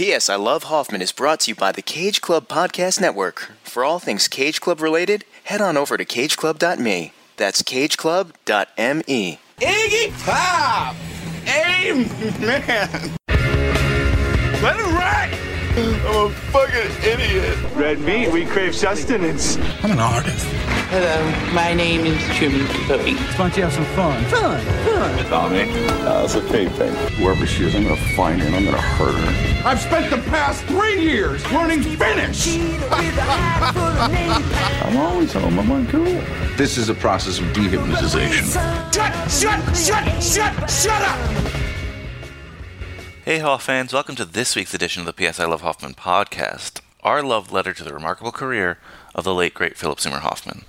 P.S. I Love Hoffman is brought to you by the Cage Club Podcast Network. For all things Cage Club related, head on over to cageclub.me. That's cageclub.me. Iggy Pop! Amen! Let it rock! I'm a fucking idiot. Red meat, we crave sustenance. I'm an artist. Hello, my name is Truman Bobby. Why don't you have some fun? Fun. Tommy, that's a fake thing. Whoever she is, I'm going to find her and I'm going to hurt her. I've spent the past 3 years learning Finnish. I'm always home. I'm on cool. This is a process of dehypnotization. Shut up! Hey Hoff fans, welcome to this week's edition of the P.S. I Love Hoffman podcast, our love letter to the remarkable career of the late, great Philip Seymour Hoffman.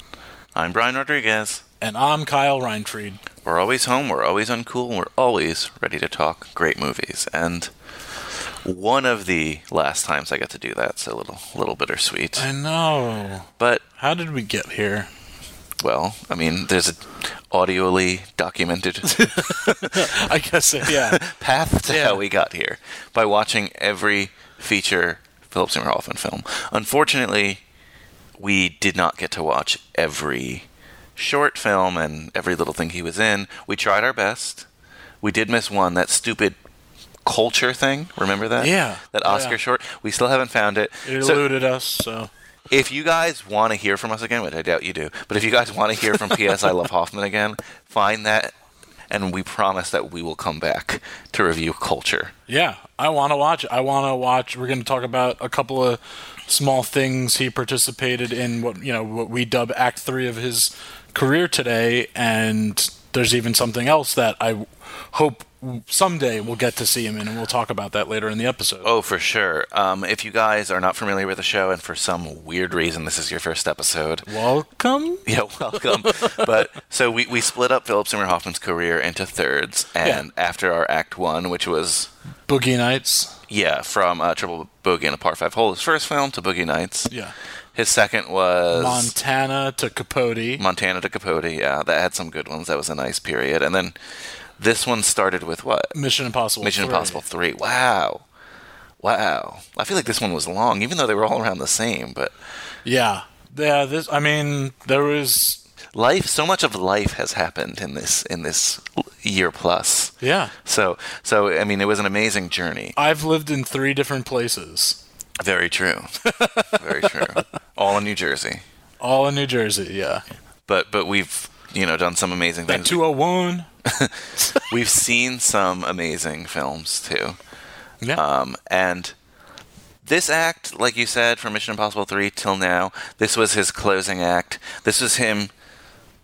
I'm Brian Rodriguez. And I'm Kyle Reinfried. We're always home, we're always uncool, and we're always ready to talk great movies. And one of the last times I got to do that, so a little bittersweet. I know. But how did we get here? Well, I mean, there's an audioly documented I guess, yeah. path to how we got here by watching every feature Philip Seymour Hoffman film. Unfortunately, we did not get to watch every short film and every little thing he was in. We tried our best. We did miss one, that stupid culture thing. Remember that? Yeah. That Oscar short? We still haven't found it. It eluded us, so... If you guys want to hear from us again, which I doubt you do, but if you guys want to hear from P.S. I Love Hoffman again, find that, and we promise that we will come back to review Culture. Yeah, I want to watch it. We're going to talk about a couple of small things he participated in, what we dub Act 3 of his career today, and there's even something else that I hope someday we'll get to see him in, and we'll talk about that later in the episode. Oh, for sure. If you guys are not familiar with the show, and for some weird reason this is your first episode... Welcome? Yeah, welcome. But so we split up Philip Seymour Hoffman's career into thirds, and after our Act 1, which was... Boogie Nights. Yeah, from Triple Boogie and a Par 5 Hole, his first film, to Boogie Nights. Yeah. His second was... Montana to Capote, yeah. That had some good ones. That was a nice period. And then... This one started with what? Mission Impossible 3. Wow. I feel like this one was long, even though they were all around the same, but... Yeah, there was... Life, so much of life has happened in this year plus. Yeah. So it was an amazing journey. I've lived in 3 different places. Very true. All in New Jersey, yeah. But we've, done some amazing things. That 201... We've seen some amazing films too, yeah. And this act, like you said, from Mission Impossible 3 till now, this was his closing act. This was him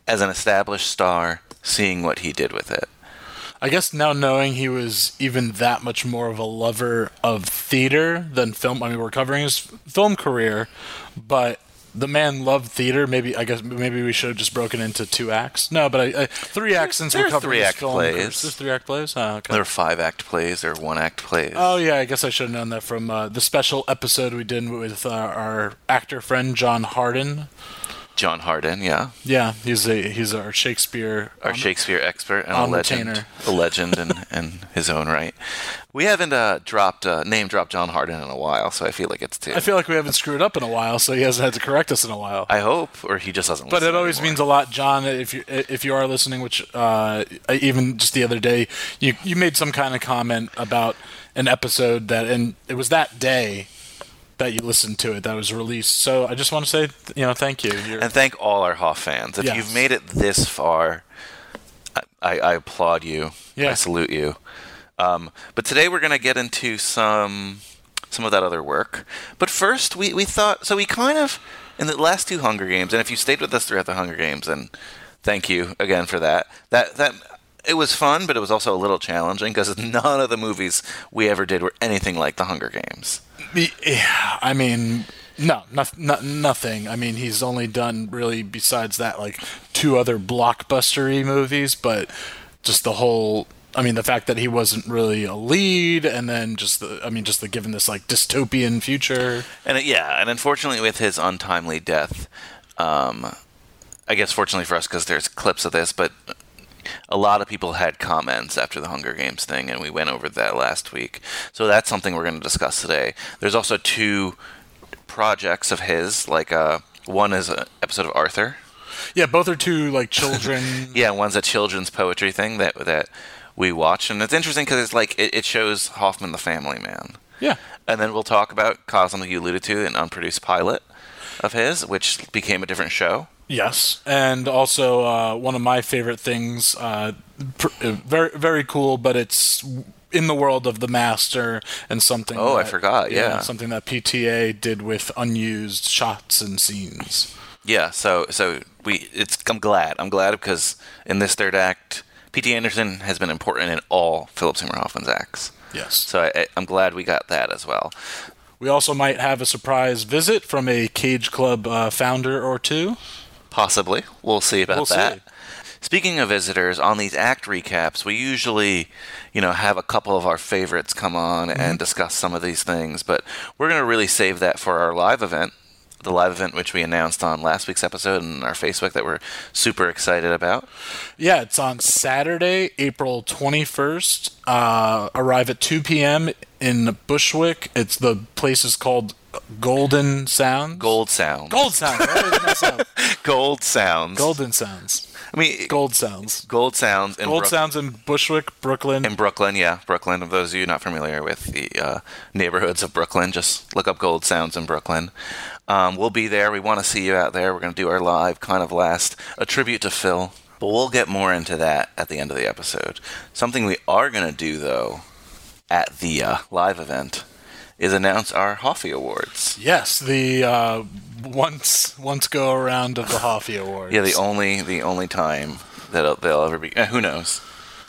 as an established star, seeing what he did with it. I guess now knowing he was even that much more of a lover of theater than film. I mean, we're covering his film career, but. The man loved theater. Maybe we should have just broken into 2 acts. No, but three acts since we're covering this film. There's 3 act plays? Oh, okay. There are 5 act plays. There are 1 act plays. Oh, yeah. I guess I should have known that from the special episode we did with our actor friend, John Harden. John Harden, yeah. Yeah, he's our Shakespeare... Our Shakespeare expert and a legend. A legend in his own right. We haven't name-dropped John Harden in a while, so I feel like it's too... I feel like we haven't screwed up in a while, so he hasn't had to correct us in a while. I hope, or he just doesn't listen But it always anymore. Means a lot, John, if you are listening, which even just the other day, you made some kind of comment about an episode that... And it was that day... that you listened to it, that was released. So I just want to say, thank you. And thank all our Hoff fans. If you've made it this far, I applaud you. Yeah. I salute you. But today we're going to get into some of that other work. But first, we thought... So we kind of, in the last 2 Hunger Games, and if you stayed with us throughout the Hunger Games, and thank you again for that. That it was fun, but it was also a little challenging, because none of the movies we ever did were anything like the Hunger Games. Yeah, nothing. I mean, he's only done, really, besides that, 2 other blockbustery movies, but just the whole... I mean, the fact that he wasn't really a lead, and then just the given this, dystopian future. And unfortunately, with his untimely death, I guess fortunately for us, because there's clips of this, but... a lot of people had comments after the Hunger Games thing, and we went over that last week. So that's something we're going to discuss today. There's also two projects of his, like one is an episode of Arthur. Yeah, both are two like children. Yeah, one's a children's poetry thing that we watch, and it's interesting because it's like it shows Hoffman the family man. Yeah, and then we'll talk about Cosmic, you alluded to, an unproduced pilot of his, which became a different show. Yes, and also one of my favorite things, very very cool, but it's in the world of The Master and something. Oh, I forgot. Yeah, something that PTA did with unused shots and scenes. Yeah, so I'm glad because in this third act, P.T. Anderson has been important in all Philip Seymour Hoffman's acts. Yes. So I'm glad we got that as well. We also might have a surprise visit from a Cage Club founder or two. Possibly. We'll see about that. Speaking of visitors, on these act recaps, we usually, have a couple of our favorites come on and discuss some of these things, but we're going to really save that for our live event. The live event, which we announced on last week's episode and our Facebook, that we're super excited about. Yeah, it's on Saturday, April 21st. Arrive at 2 p.m. in Bushwick. The place is called Gold Sounds. Gold Sounds in Bushwick, Brooklyn. Brooklyn. For those of you not familiar with the neighborhoods of Brooklyn, just look up Gold Sounds in Brooklyn. We'll be there. We want to see you out there. We're going to do our live kind of a tribute to Phil. But we'll get more into that at the end of the episode. Something we are going to do, though, at the live event is announce our Hoffy Awards. Yes, the once go around of the Hoffy Awards. Yeah, the only time that they'll ever be. Who knows?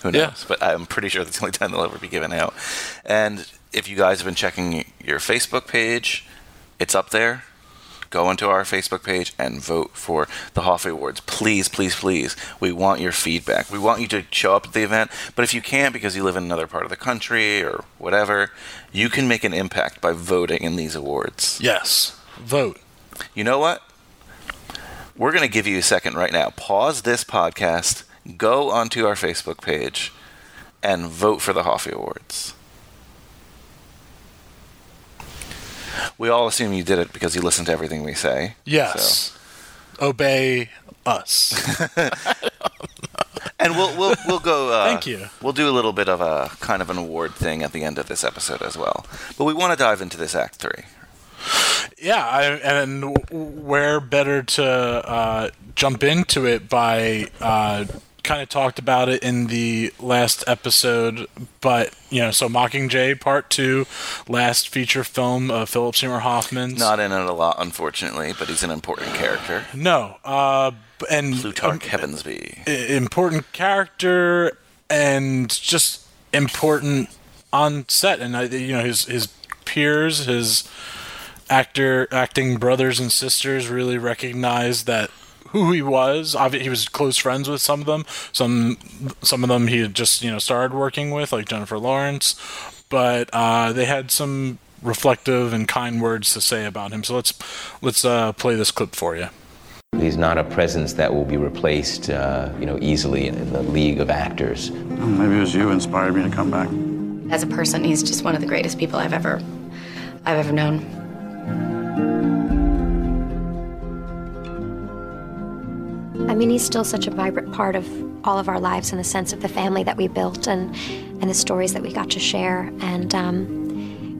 Yeah. But I'm pretty sure that's the only time they'll ever be given out. And if you guys have been checking your Facebook page, it's up there. Go into our Facebook page and vote for the Hoffman Awards. Please, please, please. We want your feedback. We want you to show up at the event. But if you can't because you live in another part of the country or whatever, you can make an impact by voting in these awards. Yes. Vote. You know what? We're going to give you a second right now. Pause this podcast. Go onto our Facebook page and vote for the Hoffman Awards. We all assume you did it because you listen to everything we say. Yes. So. Obey us. And we'll go. Thank you. We'll do a little bit of a kind of an award thing at the end of this episode as well. But we want to dive into this Act 3. Yeah, and where better to jump into it by kind of talked about it in the last episode, but so Mockingjay Part 2, last feature film of Philip Seymour Hoffman's. Not in it a lot, unfortunately, but he's an important character. No, and Plutarch Heavensby, important character and just important on set, and his peers, his acting brothers and sisters really recognized that. Who he was. He was close friends with some of them. Some of them he had just started working with, like Jennifer Lawrence. But they had some reflective and kind words to say about him. So let's play this clip for you. He's not a presence that will be replaced, easily in the league of actors. Well, maybe it was you inspired me to come back. As a person, he's just one of the greatest people I've ever known. I mean, he's still such a vibrant part of all of our lives in the sense of the family that we built and the stories that we got to share. And,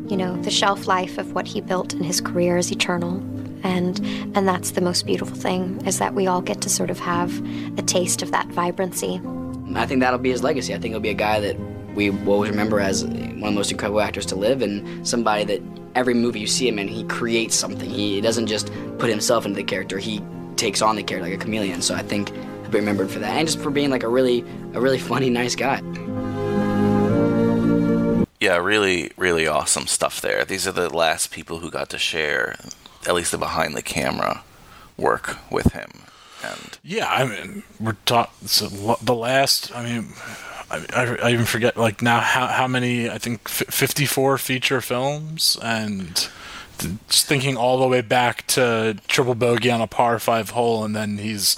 the shelf life of what he built in his career is eternal. And that's the most beautiful thing, is that we all get to sort of have a taste of that vibrancy. I think that'll be his legacy. I think he'll be a guy that we will always remember as one of the most incredible actors to live, and somebody that every movie you see him in, he creates something. He doesn't just put himself into the character. He takes on the character like a chameleon, so I think I'll be remembered for that, and just for being like a really funny, nice guy. Yeah, really, really awesome stuff there. These are the last people who got to share, at least the behind the camera work with him. And yeah, I mean, we're the last. I mean, I even forget like now how many. I think 54 feature films and. Just thinking all the way back to triple bogey on a par five hole, and then he's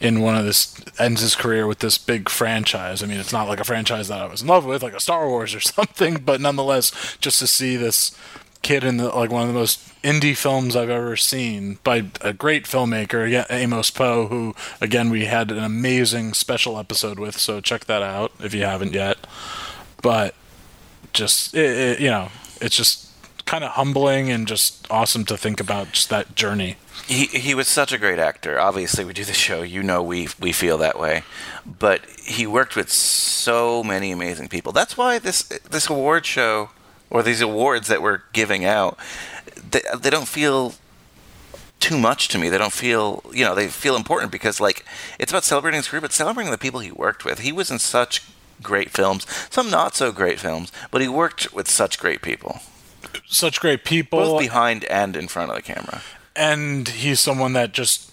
in one of this, ends his career with this big franchise. I mean, it's not like a franchise that I was in love with, like a Star Wars or something, but nonetheless, just to see this kid in the, like, one of the most indie films I've ever seen by a great filmmaker, Amos Poe, who, again, we had an amazing special episode with, so check that out if you haven't yet. But just, you know, it's just kind of humbling and just awesome to think about just that journey. He was such a great actor. Obviously, we do the show. You know, we feel that way. But he worked with so many amazing people. That's why this award show, or these awards that we're giving out, they don't feel too much to me. They don't feel, you know, they feel important because, like, it's about celebrating his career, but celebrating the people he worked with. He was in such great films, some not so great films, but he worked with such great people. Such great people. Both behind and in front of the camera. And he's someone that just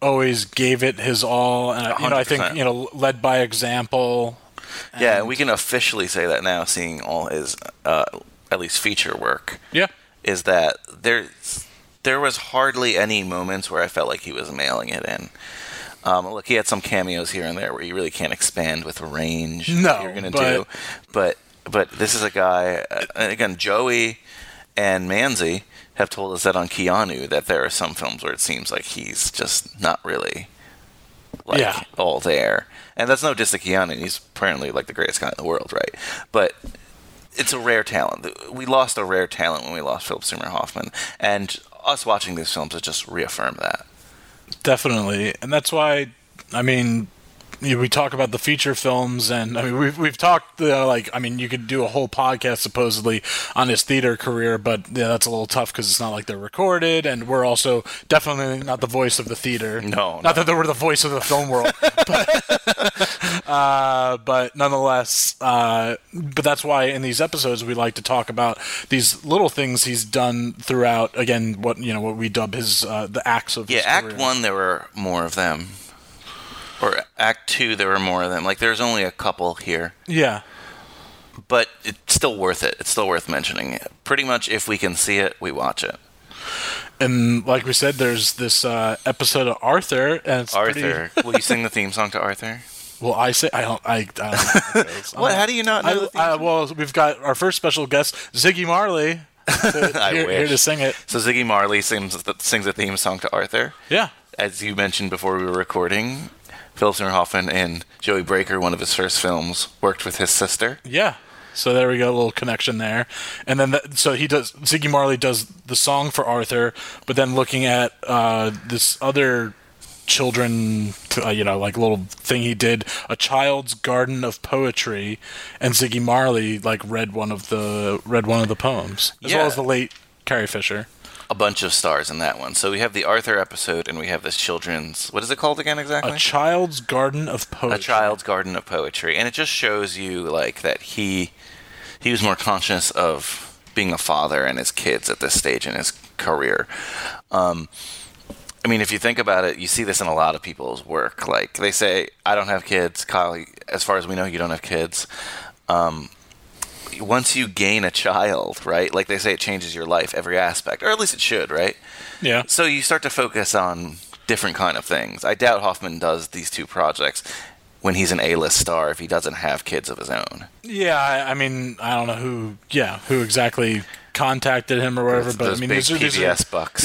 always gave it his all. And, you know, I think, you know, led by example. Yeah, and we can officially say that now, seeing all his, at least feature work. Yeah. Is that there was hardly any moments where I felt like he was nailing it in. Look, he had some cameos here and there where you really can't expand with range. No, that you're going to do. But this is a guy, again, Joey and Manzi have told us that on Keanu, that there are some films where it seems like he's just not really, like, all there. And that's no diss to Keanu. He's apparently, like, the greatest guy in the world, right? But it's a rare talent. We lost a rare talent when we lost Philip Seymour Hoffman. And us watching these films has just reaffirmed that. Definitely. And that's why, I mean, we talk about the feature films, and I mean, we've talked, like, I mean, you could do a whole podcast supposedly on his theater career, but yeah, that's a little tough because it's not like they're recorded, and we're also definitely not the voice of the theater. No, not that we're the voice of the film world, but nonetheless, but that's why in these episodes we like to talk about these little things he's done throughout. Again, what, you know, what we dub his the acts of his career. Act One, there were more of them. Or Act 2, there were more of them. Like, there's only a couple here. Yeah. But it's still worth it. It's still worth mentioning it. Pretty much, if we can see it, we watch it. And like we said, there's this episode of Arthur. And it's Arthur. Pretty... Will you sing the theme song to Arthur? Well, I say I don't What? How do you not know the theme song? Well, we've got our first special guest, Ziggy Marley. Here to sing it. So Ziggy Marley sings the theme song to Arthur. Yeah. As you mentioned before we were recording, Philip Seymour Hoffman and Joey Breaker, one of his first films, worked with his sister. Yeah. So there we go, a little connection there. And then, so he does, Ziggy Marley does the song for Arthur, but then looking at this other children, you know, like little thing he did, A Child's Garden of Poetry, and Ziggy Marley, like, read one of the poems, as well as the late Carrie Fisher. A bunch of stars in that one. So we have the Arthur episode, and we have this children's... What is it called again, exactly? A Child's Garden of Poetry. A Child's Garden of Poetry. And it just shows you, like, that he was more conscious of being a father and his kids at this stage in his career. I mean, if you think about it, you see this in a lot of people's work. Like, they say, I don't have kids. Kyle, as far as we know, you don't have kids. Once you gain a child, right? Like they say, it changes your life, every aspect, or at least it should, right? Yeah. So you start to focus on different kind of things. I doubt Hoffman does these two projects when he's an A-list star if he doesn't have kids of his own. Yeah, I mean, I don't know who exactly contacted him or whatever, but I mean, these are PBS bucks,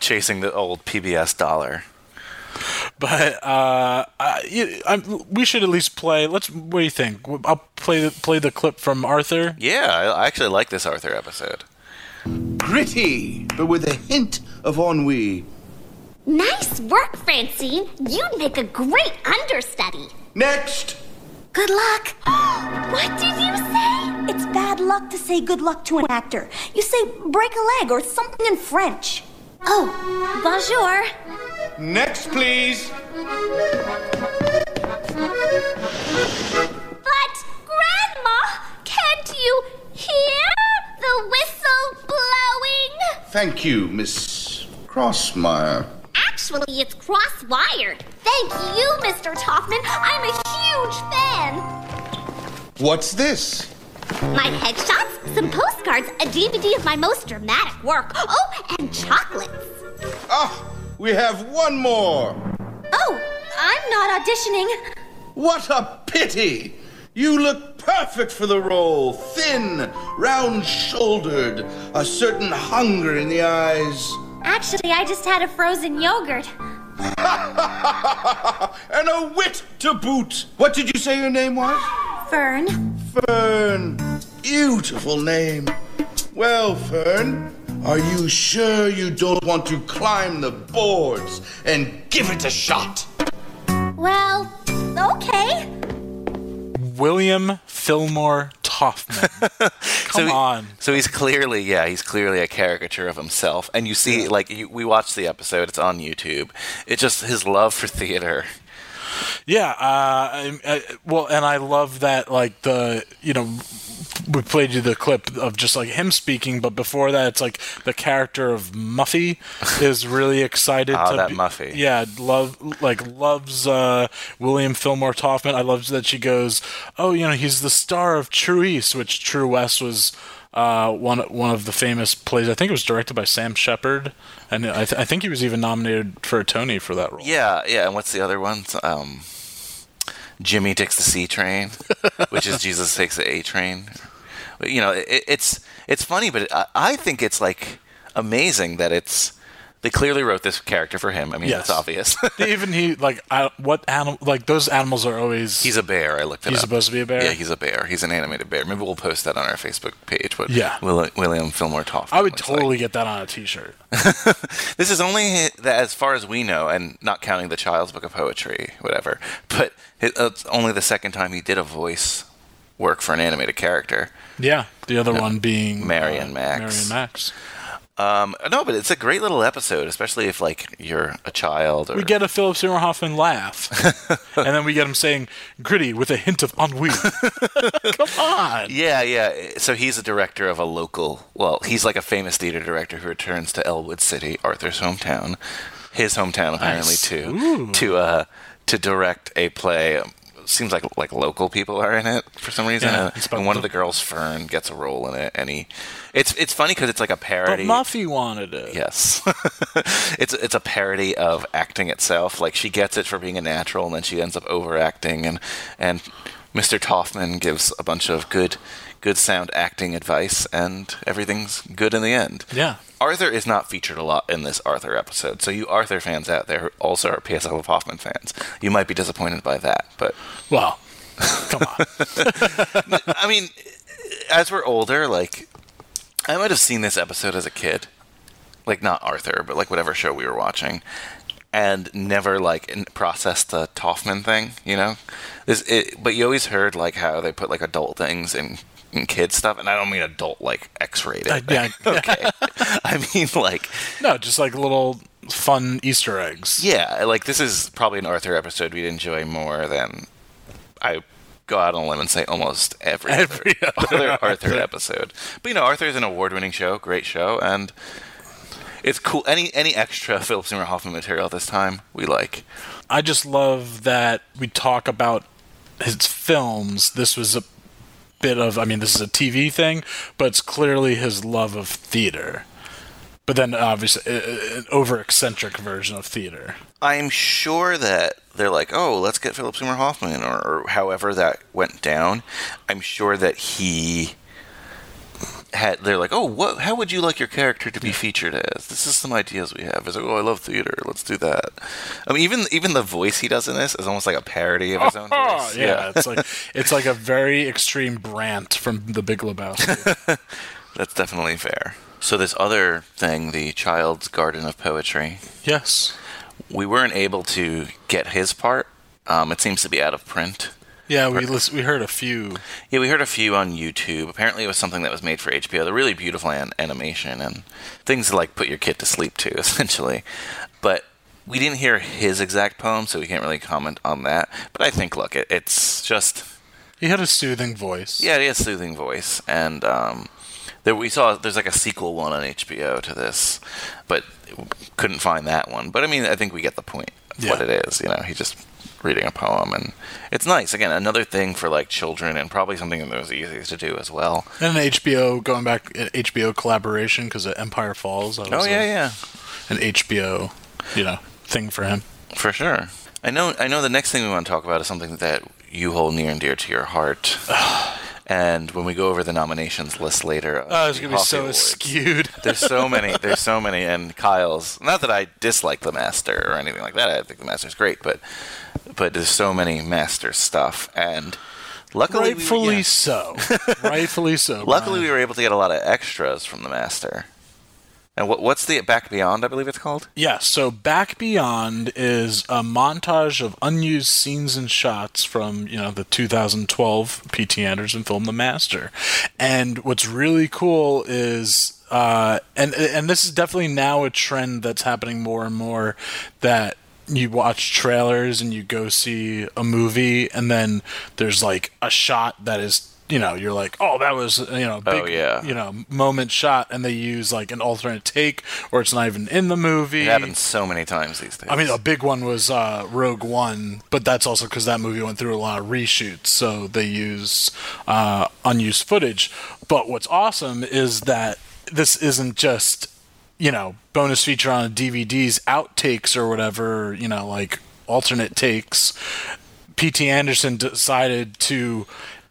chasing the old PBS dollar. But we should at least play. What do you think? I'll play the clip from Arthur. Yeah, I actually like this Arthur episode. Pretty, but with a hint of ennui. Nice work, Francine. You'd make a great understudy. Next. Good luck. What did you say? It's bad luck to say good luck to an actor. You say break a leg or something in French. Oh, bonjour. Next, please. But, Grandma, can't you hear the whistle blowing? Thank you, Miss Crossmire. Actually, it's cross-wired. Thank you, Mr. Toffman. I'm a huge fan. What's this? My headshots some postcards, a DVD of my most dramatic work. Oh, and chocolates. Oh, we have one more. Oh, I'm not auditioning. What a pity. You look perfect for the role. Thin, round-shouldered, a certain hunger in the eyes. Actually, I just had a frozen yogurt. And a wit to boot. What did you say your name was? Fern. Fern. Beautiful name. Well, Fern, are you sure you don't want to climb the boards and give it a shot? Well, okay. William Fillmore Hoffman. Come on. So he's clearly a caricature of himself. And you see, we watched the episode. It's on YouTube. It's just his love for theater. Yeah. And I love that, we played you the clip of just, him speaking. But before that, it's, the character of Muffy is really excited. Muffy. Yeah. Loves William Fillmore Hoffman. I loved that she goes, oh, he's the star of True East, which True West was one of the famous plays. I think it was directed by Sam Shepard. And I think he was even nominated for a Tony for that role. Yeah, yeah. And what's the other one? Jimmy Takes the C Train, which is Jesus Takes the A Train. It's funny, but I think it's amazing that they clearly wrote this character for him. I mean, It's obvious. Even he what animal? Those animals are always. He's a bear. I looked it up. He's supposed to be a bear. Yeah, he's a bear. He's an animated bear. Maybe we'll post that on our Facebook page. What William Fillmore Hoffman. I would totally get that on a T-shirt. This is only as far as we know, and not counting the Child's Book of Poetry, whatever. But it's only the second time he did a voice work for an animated character. Yeah, the other one being Marion Max. No, but it's a great little episode, especially if, you're a child. Or... We get a Philip Seymour Hoffman laugh. And then we get him saying, gritty with a hint of ennui. Come on! Yeah, yeah. So he's a director of a local... Well, he's a famous theater director who returns to Elwood City, Arthur's hometown. His hometown, apparently, too. To direct a play... Seems like local people are in it for some reason, and one of the girls, Fern, gets a role in it. And it's funny because it's a parody. But Muffy wanted it. Yes, it's a parody of acting itself. She gets it for being a natural, and then she ends up overacting. And Mr. Hoffman gives a bunch of good sound acting advice, and everything's good in the end. Yeah. Arthur is not featured a lot in this Arthur episode, so you Arthur fans out there who also are P.S. I Love Hoffman fans, you might be disappointed by that, but... Well, come on. I mean, as we're older, I might have seen this episode as a kid. Not Arthur, but, whatever show we were watching, and never, processed the Hoffman thing, But you always heard, how they put, adult things in... And kid stuff, and I don't mean adult X-rated. Yeah, okay. I mean no, just little fun Easter eggs. Yeah, this is probably an Arthur episode we'd enjoy more than I go out on a limb and say almost every other Arthur episode. But Arthur is an award-winning show, great show, and it's cool. Any extra Philip Seymour Hoffman material this time we like. I just love that we talk about his films. This was a bit of, this is a TV thing, but it's clearly his love of theater. But then, obviously, an over-eccentric version of theater. I'm sure that they're let's get Philip Seymour Hoffman, or however that went down. I'm sure that he... how would you like your character to be featured as? This is some ideas we have. It's I love theater. Let's do that. I mean, even the voice he does in this is almost like a parody of his own voice. Yeah, yeah. it's a very extreme Brant from The Big Lebowski. That's definitely fair. So this other thing, the Child's Garden of Poetry. Yes. We weren't able to get his part. It seems to be out of print. Yeah, we heard a few. Yeah, we heard a few on YouTube. Apparently it was something that was made for HBO. They're really beautiful animation and things to, put your kid to sleep to, essentially. But we didn't hear his exact poem, so we can't really comment on that. But I think, it's just... He had a soothing voice. Yeah, he had a soothing voice. And there's, a sequel one on HBO to this, but couldn't find that one. But, I think we get the point of what it is. He just... reading a poem, and it's nice. Again, another thing for like children, and probably something that was easiest to do as well. And an HBO, going back, an HBO collaboration, because Empire Falls. Oh yeah, an HBO, thing for him. For sure. I know. The next thing we want to talk about is something that you hold near and dear to your heart. And when we go over the nominations list later, it's going to be so awards. Skewed. There's so many. And Kyle's, not that I dislike The Master or anything like that. I think The Master's great, but there's so many Master stuff. And luckily, rightfully so. Luckily, we were able to get a lot of extras from The Master. And what's the Back Beyond, I believe it's called? Yeah, so Back Beyond is a montage of unused scenes and shots from, the 2012 P.T. Anderson film, The Master. And what's really cool is, and this is definitely now a trend that's happening more and more, that you watch trailers and you go see a movie, and then there's like a shot that is... you're like, oh, that was, big, moment shot, and they use like an alternate take, or it's not even in the movie. It happens so many times these days. I mean, a big one was Rogue One, but that's also because that movie went through a lot of reshoots, so they use unused footage. But what's awesome is that this isn't just, bonus feature on DVDs, outtakes or whatever, like alternate takes. P.T. Anderson decided to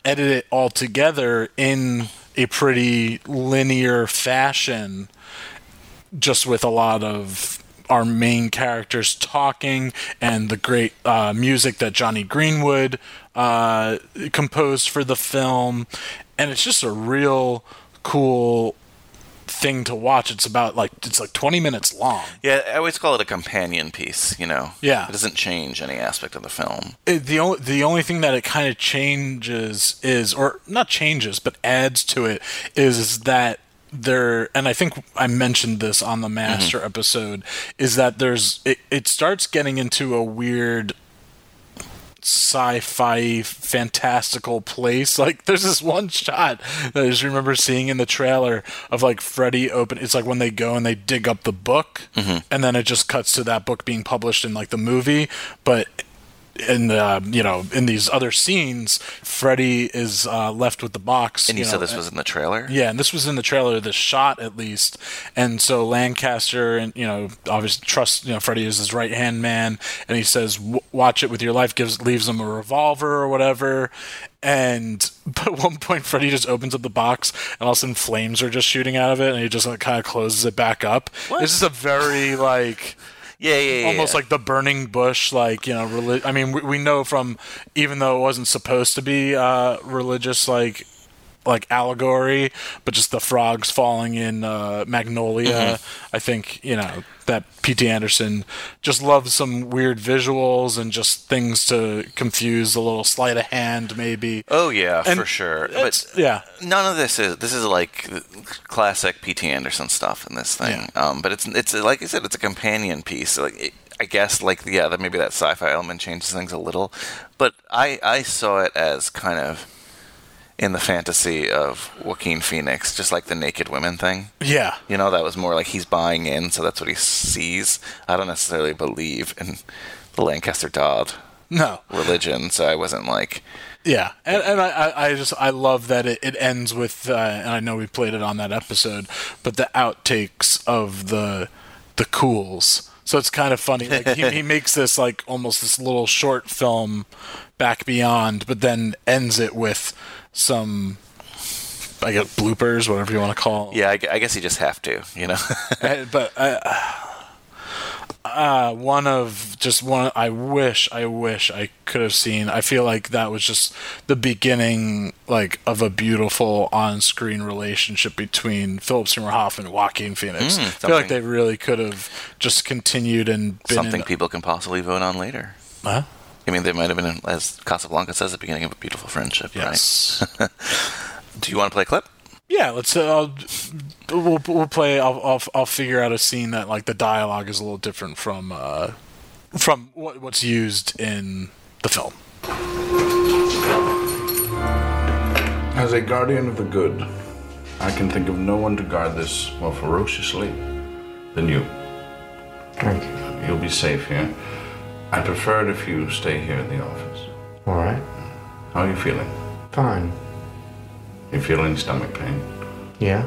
edit it all together in a pretty linear fashion, just with a lot of our main characters talking and the great music that Johnny Greenwood composed for the film. And it's just a real cool thing to watch. It's like 20 minutes long. Yeah, I always call it a companion piece, Yeah. It doesn't change any aspect of the film. The only thing that it kind of changes is, or not changes, but adds to it, is that there, and I think I mentioned this on the Master episode, is that it starts getting into a weird sci-fi fantastical place. Like there's this one shot that I just remember seeing in the trailer of like Freddy open. It's like when they go and they dig up the book, and then it just cuts to that book being published in like the movie. But in in these other scenes, Freddy is left with the box. And you said this was in the trailer? Yeah, and this was in the trailer, the shot at least. And so Lancaster, and obviously trusts, Freddy is his right hand man, and he says, "Watch it with your life." Leaves him a revolver or whatever. And but at one point, Freddy just opens up the box, and all of a sudden, flames are just shooting out of it, and he just kind of closes it back up. What? This is a very almost like the burning bush, I mean, we know from, even though it wasn't supposed to be religious, like allegory, but just the frogs falling in Magnolia. I think that P.T. Anderson just loves some weird visuals and just things to confuse, a little sleight of hand maybe. Oh yeah, and for sure. But yeah, none of this is like classic P.T. Anderson stuff in this thing. Yeah. But it's like I said, it's a companion piece. Like maybe that sci-fi element changes things a little, but I saw it as kind of in the fantasy of Joaquin Phoenix, just like the naked women thing. Yeah. That was more like he's buying in, so that's what he sees. I don't necessarily believe in the Lancaster Dodd religion, so I wasn't like... Yeah, and I love that it ends with, and I know we played it on that episode, but the outtakes of the Cools. So it's kind of funny. Like he makes this like almost this little short film, Back Beyond, but then ends it with some, I guess, bloopers, whatever you want to call it. Yeah, I guess you just have to, But I wish I could have seen. I feel like that was just the beginning, of a beautiful on-screen relationship between Philip Seymour Hoffman and Joaquin Phoenix. I feel like they really could have just continued and been something people can possibly vote on later. Huh? I mean, they might have been, as Casablanca says, the beginning of a beautiful friendship, right? Do you want to play a clip? Yeah, let's. We'll play. I'll figure out a scene that the dialogue is a little different from what's used in the film. As a guardian of the good, I can think of no one to guard this more ferociously than you. Thank you. You'll be safe here. I'd prefer it if you stay here in the office. All right. How are you feeling? Fine. You feeling stomach pain? Yeah.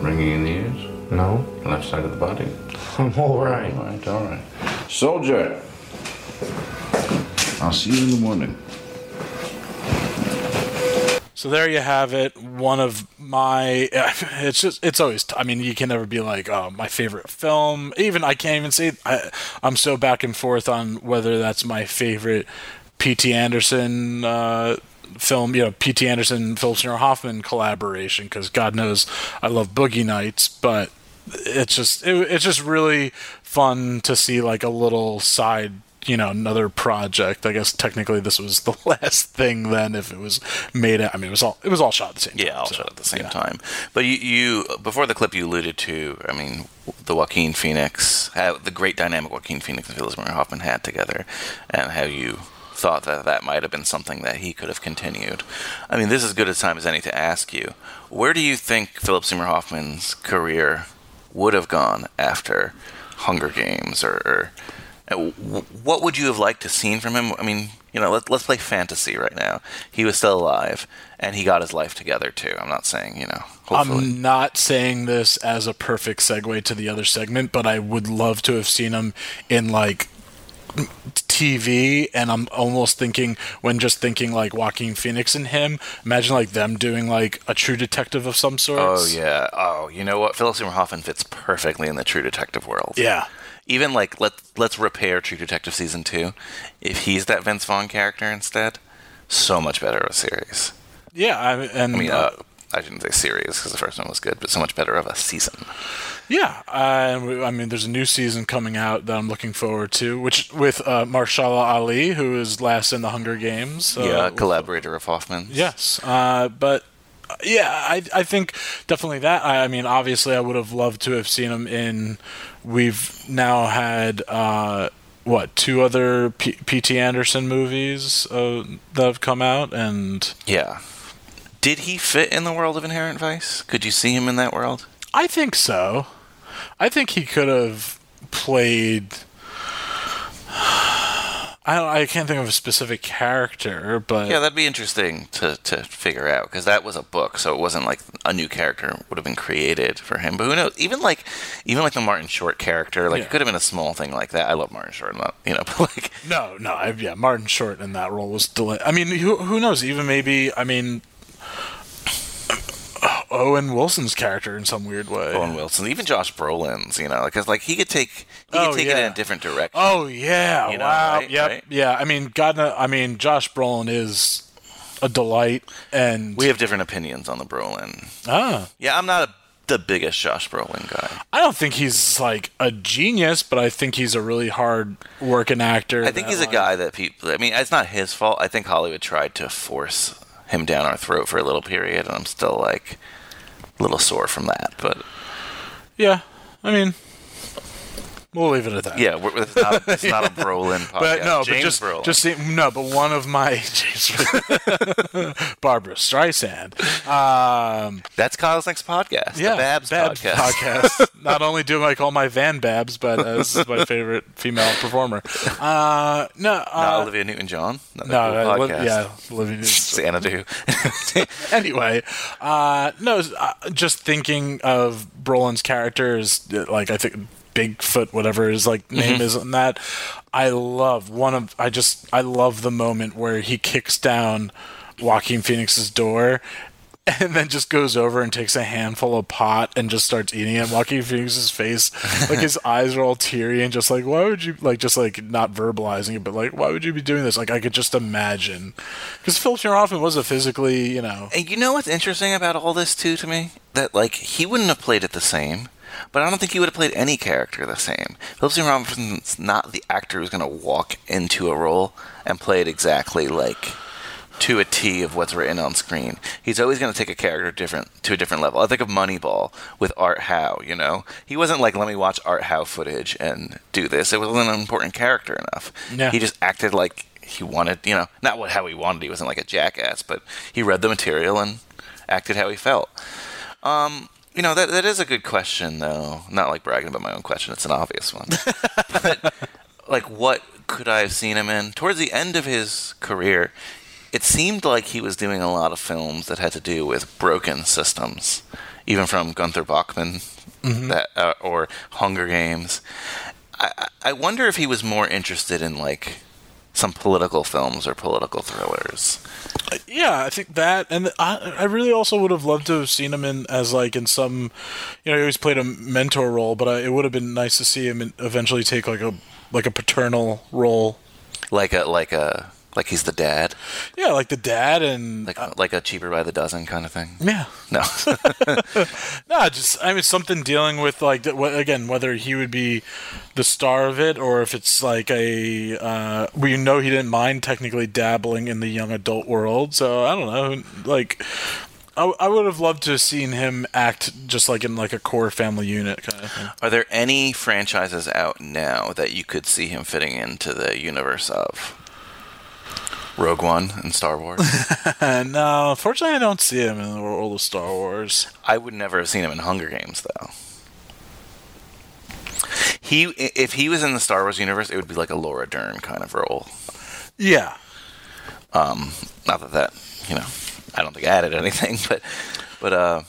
Ringing in the ears? No. Left side of the body? I'm all right. All right, all right. Soldier, I'll see you in the morning. So there you have it. One of my, it's just, it's always, I mean, you can never be like, oh, my favorite film. Even, I can't even say, I'm so back and forth on whether that's my favorite P.T. Anderson film, you know, P.T. Anderson, Philip Seymour Hoffman collaboration, because God knows I love Boogie Nights, but it's just really fun to see like a little side, you know, another project. I guess technically this was the last thing then, if it was made at, I mean, it was all shot at the same time. Yeah, all shot at the same time. But you before the clip you alluded to, I mean, the Joaquin Phoenix, the great dynamic Joaquin Phoenix and Philip Seymour Hoffman had together, and how you thought that might have been something that he could have continued. I mean, this is as good a time as any to ask you, where do you think Philip Seymour Hoffman's career would have gone after Hunger Games, or what would you have liked to seen from him? I mean, you know, let's play fantasy right now. He was still alive, and he got his life together, too. I'm not saying, you know, hopefully. I'm not saying this as a perfect segue to the other segment, but I would love to have seen him in, like, TV, and I'm almost thinking, when just thinking like Joaquin Phoenix and him, imagine like them doing like a True Detective of some sort. Oh yeah. Oh, you know what? Philip Seymour Hoffman fits perfectly in the True Detective world. Yeah. Even like let's repair True Detective season 2. If he's that Vince Vaughn character instead, so much better of a series. Yeah, I didn't say series because the first one was good, but so much better of a season. Yeah, I mean, there's a new season coming out that I'm looking forward to, which with Mahershala Ali, who is last in the Hunger Games. Yeah, collaborator of Hoffman's. Yes, but yeah, I think definitely that. I mean, obviously, I would have loved to have seen him in. We've now had. 2 other P.T. Anderson movies that have come out, and yeah. Did he fit in the world of Inherent Vice? Could you see him in that world? I think so. I think he could have played... I can't think of a specific character, but... Yeah, that'd be interesting to figure out, because that was a book, so it wasn't like a new character would have been created for him. But who knows? Even like the Martin Short character, like, yeah. It could have been a small thing like that. I love Martin Short, Martin Short in that role was... I mean, who knows? Even maybe, I mean... Owen Wilson's character in some weird way. Owen Wilson, even Josh Brolin's, you know, because like he could take it in a different direction. Oh yeah, you know, wow, right? Yep, right? Yeah. I mean, Josh Brolin is a delight, and we have different opinions on the Brolin. Ah, yeah, I'm not the biggest Josh Brolin guy. I don't think he's like a genius, but I think he's a really hard working actor. I think he's a guy that people. I mean, it's not his fault. I think Hollywood tried to force him down our throat for a little period, and I'm still like a little sore from that, but yeah, I mean, we'll leave it at that. Yeah, it's not a Brolin podcast. But no, James, but but one of my James Barbara Streisand. That's Kyle's next podcast. Yeah, the Babs podcast. Not only do I call my Van Babs, but as my favorite female performer. Not Olivia Newton-John. Podcast. Yeah, Olivia Newton-John. Xanadu. Anyway, just thinking of Brolin's characters, like I think. Bigfoot, whatever his like name is on that. I love the moment where he kicks down Joaquin Phoenix's door and then just goes over and takes a handful of pot and just starts eating it. Joaquin Phoenix's face, like his eyes are all teary and just like, why would you, like, just like not verbalizing it, but like, why would you be doing this? Like, I could just imagine. Because Philip Seymour Hoffman was a physically, you know. And you know what's interesting about all this too to me? That like, he wouldn't have played it the same. But I don't think he would have played any character the same. Philip Seymour Hoffman's not the actor who's going to walk into a role and play it exactly like to a T of what's written on screen. He's always going to take a character to a different level. I think of Moneyball with Art Howe, you know? He wasn't like, let me watch Art Howe footage and do this. It wasn't an important character enough. No. He just acted like he wanted, you know, not how he wanted. He wasn't like a jackass, but he read the material and acted how he felt. You know, that is a good question, though. Not like bragging about my own question. It's an obvious one. But, like, what could I have seen him in? Towards the end of his career, it seemed like he was doing a lot of films that had to do with broken systems, even from Gunther Bachmann or Hunger Games. I wonder if he was more interested in, like, some political films or political thrillers. Yeah, I think that, and I really also would have loved to have seen him in as, like, in some, you know, he always played a mentor role, but it would have been nice to see him eventually take like a paternal role, like he's the dad. Yeah, like the dad, and like a cheaper by the dozen kind of thing. Yeah. No. No, just something dealing with, like, again, whether he would be the star of it or if it's like a he didn't mind technically dabbling in the young adult world. So I don't know, like. I would have loved to have seen him act just like in like a core family unit kind of thing. Are there any franchises out now that you could see him fitting into the universe of? Rogue One and Star Wars? No, unfortunately I don't see him in the world of Star Wars. I would never have seen him in Hunger Games, though. If he was in the Star Wars universe, it would be like a Laura Dern kind of role. Yeah. Not that, you know, I don't think I added anything, but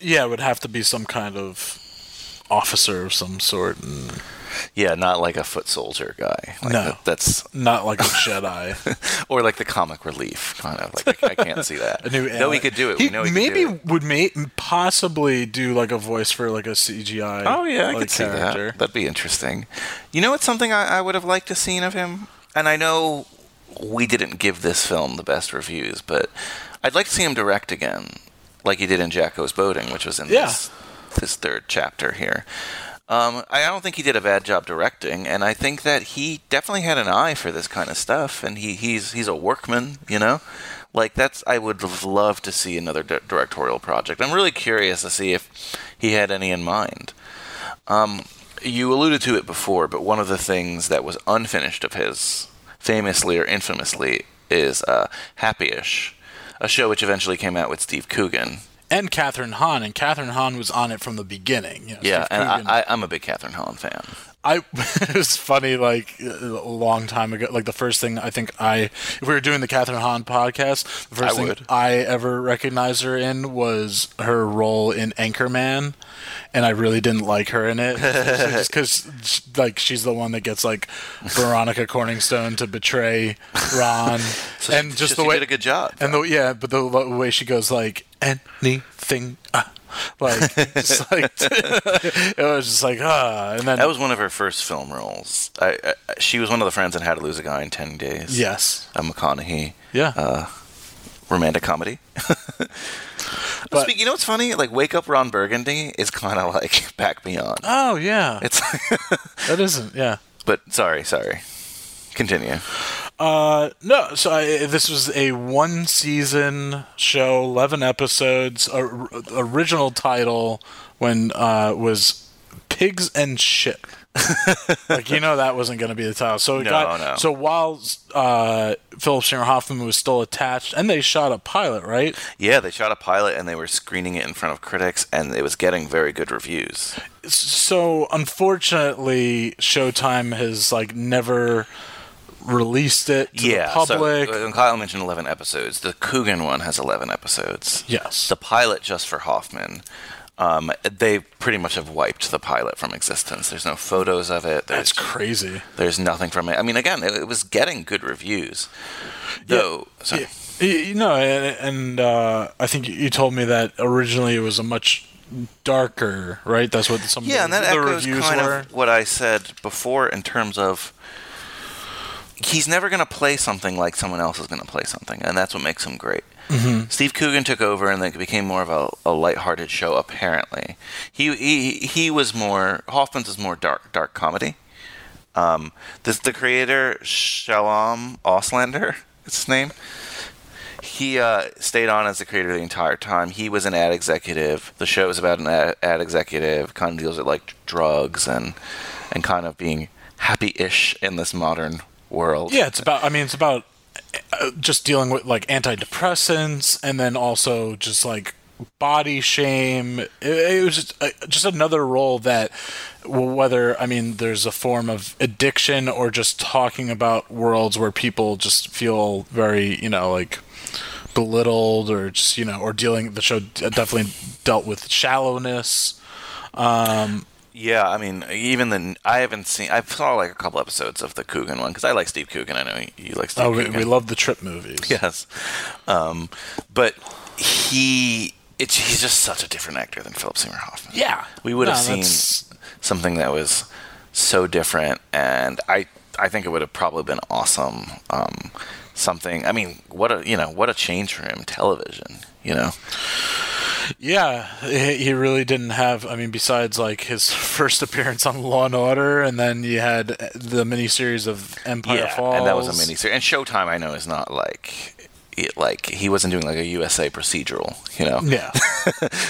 yeah, it would have to be some kind of officer of some sort, and yeah, not like a foot soldier guy. Like, no, that's not like a Jedi, or like the comic relief kind of. Like I can't see that. No, he could do it. Possibly do like a voice for like a CGI. Oh yeah, I could see that. That'd be interesting. You know, it's something I would have liked to seen of him, and I know we didn't give this film the best reviews, but I'd like to see him direct again, like he did in Jacko's Boating, which was in this third chapter here. I don't think he did a bad job directing, and I think that he definitely had an eye for this kind of stuff, and he's a workman, you know? Like, I would love to see another directorial project. I'm really curious to see if he had any in mind. You alluded to it before, but one of the things that was unfinished of his, famously or infamously, is Happy-ish, a show which eventually came out with Steve Coogan. And Catherine Hahn. And Catherine Hahn was on it from the beginning. You know, yeah, and I'm a big Catherine Hahn fan. It was funny, like, a long time ago, like, the first thing I think if we were doing the Catherine Hahn podcast, the first thing I ever recognized her in was her role in Anchorman, and I really didn't like her in it, just because, like, she's the one that gets, like, Veronica Corningstone to betray Ron, so and she, just the way she did a good job, and the way she goes, like, anything. It was just like, and then that was one of her first film roles. She was one of the friends in How to Lose a Guy in 10 Days. Yes, McConaughey. Yeah, romantic comedy. But, you know what's funny? Like, Wake Up Ron Burgundy is kind of like Back Beyond. Oh yeah, it's that isn't yeah. But sorry. Continue. No, so this was a one-season show, 11 episodes. Original title was Pigs and Shit. Like, you know, that wasn't going to be the title. So So while Philip Seymour Hoffman was still attached, and they shot a pilot, right? Yeah, they shot a pilot, and they were screening it in front of critics, and it was getting very good reviews. So, unfortunately, Showtime has, like, never released it to the public. So, Kyle mentioned 11 episodes. The Coogan one has 11 episodes. Yes. The pilot just for Hoffman. They pretty much have wiped the pilot from existence. There's no photos of it. That's crazy. There's nothing from it. I mean, again, it was getting good reviews. Though, sorry. Yeah. You know, and I think you told me that originally it was a much darker, right? That's what some of the reviews were. Yeah, and that echoes kind of what I said before in terms of he's never going to play something like someone else is going to play something, and that's what makes him great. Mm-hmm. Steve Coogan took over, and it became more of a lighthearted show. Apparently, he was more Hoffman's is more dark comedy. The creator Shalom Auslander, is his name. He stayed on as the creator the entire time. He was an ad executive. The show was about an ad executive, kind of deals with like drugs and kind of being happy-ish in this modern world. Yeah, it's about just dealing with like antidepressants, and then also just like body shame. It was just another role that, whether, I mean, there's a form of addiction or just talking about worlds where people just feel very, you know, like belittled or just, you know, or dealing, the show definitely dealt with shallowness. Yeah, I mean, even the, I saw like a couple episodes of the Coogan one, because I like Steve Coogan. I know you like Steve Coogan. We love the Trip movies. Yes. But he's just such a different actor than Philip Seymour Hoffman. Yeah. We would have seen something that was so different, and I think it would have probably been awesome. Something, I mean, what a change for him, television, you know? Yeah, he really didn't have, I mean, besides like his first appearance on Law and Order, and then you had the miniseries of Empire Falls. Yeah, and that was a miniseries. And Showtime, I know, is not like it. Like he wasn't doing like a USA procedural, you know. Yeah,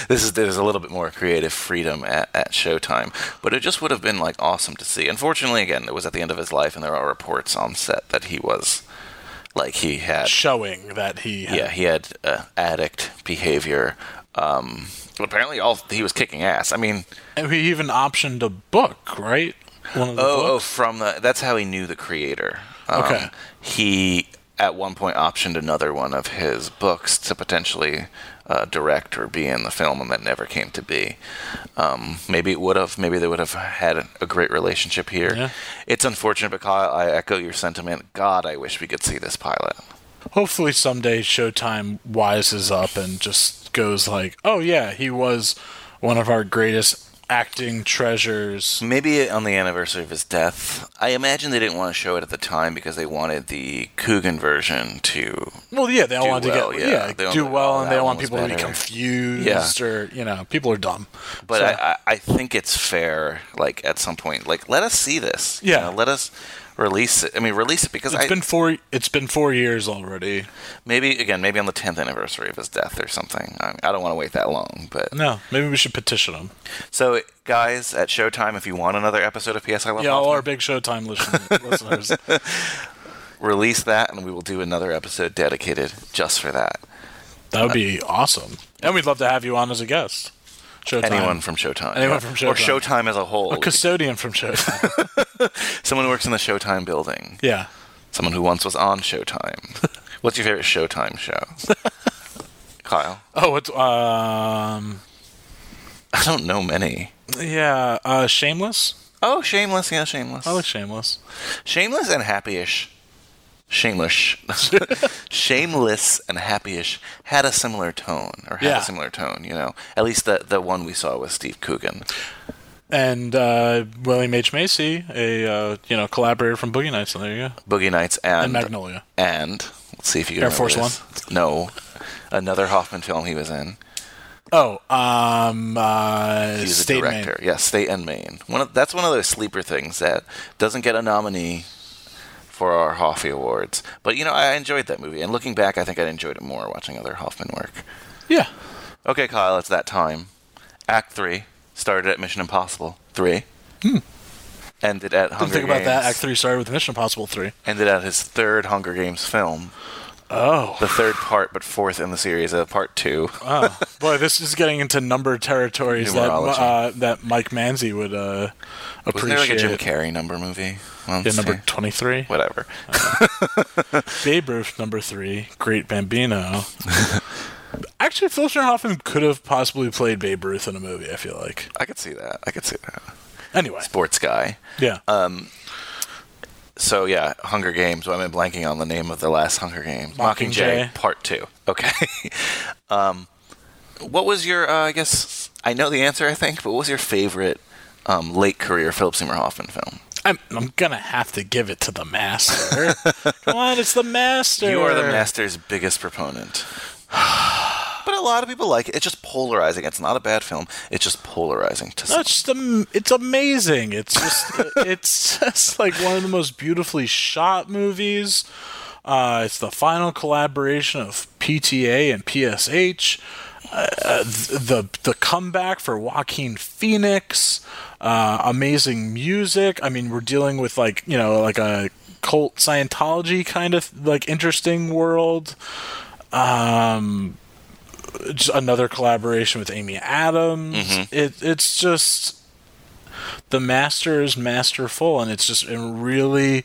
there's a little bit more creative freedom at Showtime, but it just would have been like awesome to see. Unfortunately, again, it was at the end of his life, and there are reports on set that he was. Like he had showing that he had addict behavior. Apparently, he was kicking ass. I mean, and he even optioned a book, right? One of the books? That's how he knew the creator. Okay, he at one point optioned another one of his books to potentially direct or be in the film, and that never came to be. Maybe it would have. Maybe they would have had a great relationship here. Yeah. It's unfortunate, but Kyle, I echo your sentiment. God, I wish we could see this pilot. Hopefully someday Showtime wises up and just goes like, oh yeah, he was one of our greatest acting treasures. Maybe on the anniversary of his death. I imagine they didn't want to show it at the time because they wanted the Coogan version to and they want people to be confused or, you know, people are dumb. But so. I think it's fair, like, at some point, like, let us see this. Yeah. You know, let us... Release it because it's been 4 years already. Maybe on the 10th anniversary of his death or something. I don't want to wait that long, but no. Maybe we should petition him. So, guys, at Showtime, if you want another episode of P.S. I Love Hoffman, all our big Showtime listeners, release that, and we will do another episode dedicated just for that. That would be awesome, and we'd love to have you on as a guest. Showtime. Anyone from Showtime. Or Showtime as a whole. A custodian from Showtime. Someone who works in the Showtime building. Yeah. Someone who once was on Showtime. What's your favorite Showtime show? Kyle? Oh, it's... I don't know many. Yeah. Shameless? Oh, Shameless. Yeah, Shameless. I like Shameless. Shameless and Happy-ish. Shameless and Happy-ish had a similar tone, you know. At least the one we saw with Steve Coogan. And William H. Macy, a collaborator from Boogie Nights. So there you go. Boogie Nights and Magnolia. And, let's see if you can remember this. Air Force One? No. Another Hoffman film he was in. Oh, he's State and Maine. Yeah, State and Maine. That's one of those sleeper things that doesn't get a nominee for our Hoffy Awards. But, you know, I enjoyed that movie. And looking back, I think I enjoyed it more watching other Hoffman work. Yeah. Okay, Kyle, it's that time. Act 3 started at Mission Impossible 3. Ended at Hunger Games. Didn't think about that. Act 3 started with Mission Impossible 3. Ended at his third Hunger Games film. Oh. The third part, but fourth in the series, part 2. Oh. Boy, this is getting into number territories that Mike Manzi would appreciate. Wasn't there like a Jim Carrey number movie? Yeah, number 23. Whatever. Babe Ruth, number 3. Great Bambino. Actually, Philip Seymour Hoffman could have possibly played Babe Ruth in a movie, I feel like. I could see that. Anyway. Sports guy. Yeah. So, yeah, Hunger Games. Well, I'm blanking on the name of the last Hunger Games. Mockingjay. Part 2. Okay. What was your, I guess, I know the answer, I think, but what was your favorite late career Philip Seymour Hoffman film? I'm going to have to give it to The Master. Come on, it's The Master. You are The Master's biggest proponent. But a lot of people like it. It's just polarizing. It's not a bad film. It's just polarizing to some. It's amazing. It's just like one of the most beautifully shot movies. It's the final collaboration of PTA and PSH. The comeback for Joaquin Phoenix, amazing music. I mean, we're dealing with like a cult Scientology kind of like interesting world. another collaboration with Amy Adams. Mm-hmm. It's just The Master is masterful, and it's just really,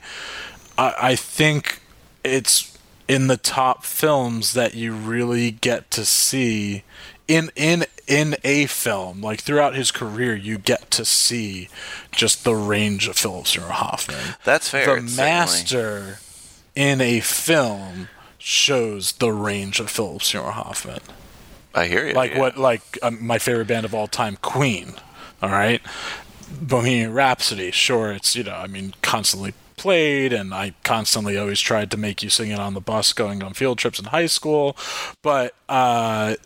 I think it's in the top films that you really get to see in a film. Like, throughout his career, you get to see just the range of Philip Seymour Hoffman. That's fair. The Master in a film shows the range of Philip Seymour Hoffman. I hear you. Like, yeah. My favorite band of all time, Queen. All right? Bohemian Rhapsody. Sure, it's, constantly played, and I constantly always tried to make you sing it on the bus going on field trips in high school. But I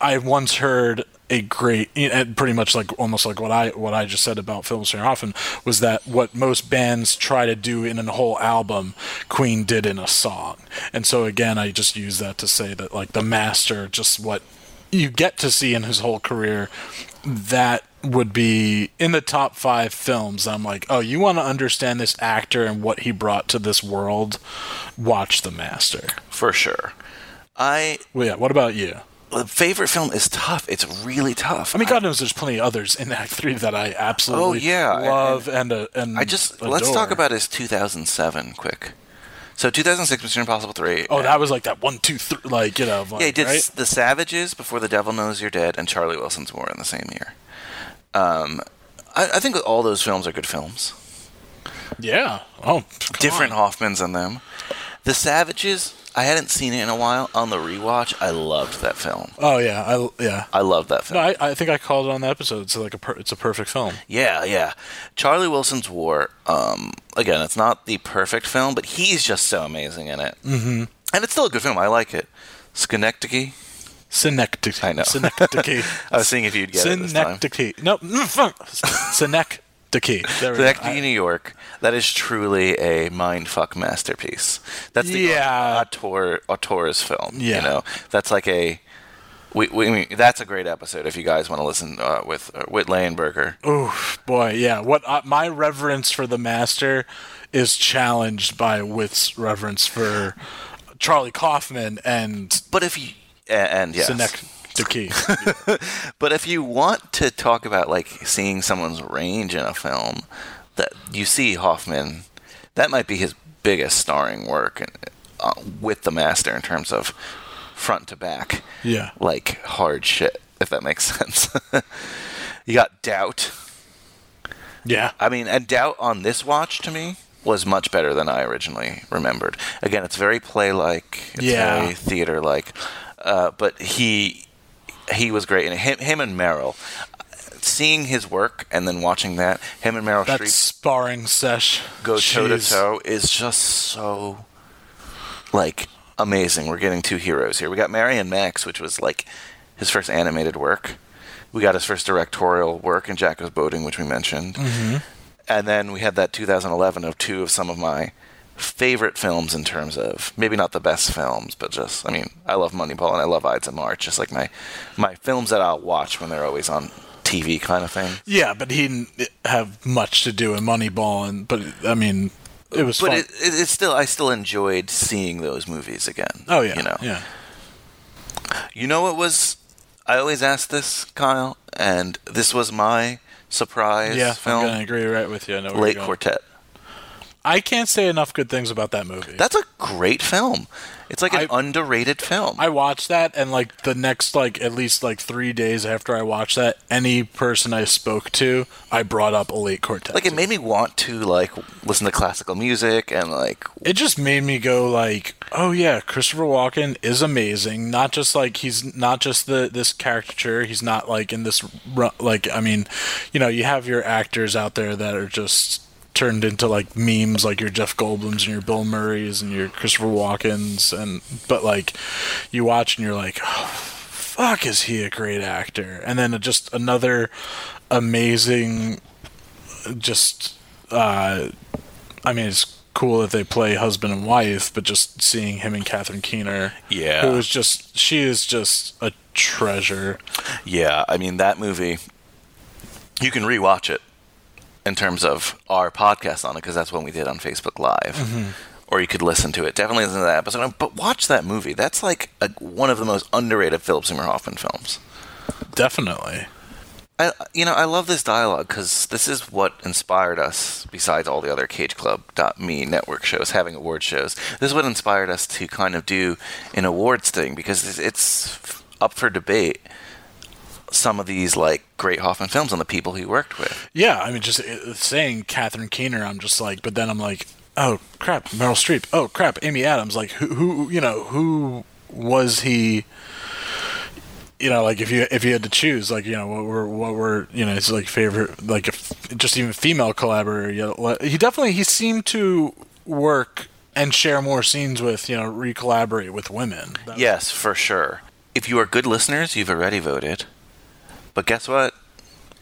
once heard a great, and pretty much almost like what I just said about Philip Seymour Hoffman, was that what most bands try to do in a whole album, Queen did in a song. And so again, I just use that to say that, like, The Master, just what you get to see in his whole career, that would be in the top 5 films. I'm like, oh, you want to understand this actor and what he brought to this world? Watch The Master. For sure. What about you? Favorite film is tough. It's really tough. I mean, God knows there's plenty of others in Act 3 that I absolutely love and I just adore. Let's talk about his 2007 quick. So 2006, Mission Impossible 3. Oh, that was like that 1, 2, 3, yeah, he did right? The Savages, Before the Devil Knows You're Dead, and Charlie Wilson's War in the same year. I think all those films are good films. Yeah. Oh, different Hoffmans in them. The Savages, I hadn't seen it in a while. On the rewatch, I loved that film. Oh yeah, I loved that film. No, I think I called it on the episode. It's it's a perfect film. Yeah, yeah. Charlie Wilson's War. Again, it's not the perfect film, but he's just so amazing in it. Mm-hmm. And it's still a good film. I like it. Synecdoche. I know. Synecdoche. I was seeing if you'd get it this time. No, Synecdoche. Synecdoche, New York. That is truly a mindfuck masterpiece. That's the auteur's film. Yeah. That's like a. We mean, that's a great episode if you guys want to listen with Whit Leyenberger. Oh boy, yeah. What my reverence for The Master is challenged by Whit's reverence for Charlie Kaufman and. But if you. And yes. Synecdoche. But if you want to talk about seeing someone's range in a film, that you see Hoffman, that might be his biggest starring work with The Master in terms of front to back. Yeah. Like hard shit, if that makes sense. You got Doubt. Yeah. I mean, and Doubt on this watch to me was much better than I originally remembered. Again, it's very play-like. It's very theater-like. But he was great, and him and Meryl, seeing his work and then watching that, him and Meryl Streep sparring sesh go toe to toe is just so amazing. We're getting two heroes here. We got Marion Max, which was his first animated work. We got his first directorial work in Jack Goes Boating, which we mentioned, mm-hmm. and then we had that 2011 of two of some of my favorite films in terms of maybe not the best films, but just I love Moneyball and I love Ides of March, just like my films that I'll watch when they're always on TV kind of thing. Yeah, but he didn't have much to do in Moneyball, but it was. But it's still, I still enjoyed seeing those movies again. Oh yeah, yeah. What was? I always ask this, Kyle, and this was my surprise film. Yeah, I agree right with you. I know where you're going. Late Quartet. I can't say enough good things about that movie. That's a great film. It's an underrated film. I watched that, and the next at least 3 days after I watched that, any person I spoke to, I brought up A Late Quartet. It made me want to listen to classical music and It just made me go oh yeah, Christopher Walken is amazing. Not just he's not just this caricature. He's not in this you have your actors out there that are just turned into memes, your Jeff Goldblums and your Bill Murrays and your Christopher Walkens, but you watch and you're oh, fuck, is he a great actor? And then just another amazing, it's cool that they play husband and wife, but just seeing him and Catherine Keener, who is she is a treasure. Yeah, that movie, you can rewatch it. In terms of our podcast on it, because that's when we did on Facebook Live. Mm-hmm. or you could listen to it. Definitely listen to that episode, but watch that movie. That's like one of the most underrated Philip Seymour Hoffman films. Definitely. I love this dialogue because this is what inspired us, besides all the other Cage Club.me network shows, having award shows. This is what inspired us to kind of do an awards thing, because it's up for debate, some of these like great Hoffman films and the people he worked with. Yeah, I mean, just saying Catherine Keener, I'm just like, but then I'm like, oh crap, Meryl Streep. Oh crap, Amy Adams. Like, who was he? You know, like if you had to choose, like, you know, what were you know, his like favorite, like just even female collaborator. You know, he seemed to work and share more scenes with, you know, re-collaborate with women. Yes, for sure. If you are good listeners, you've already voted. But guess what?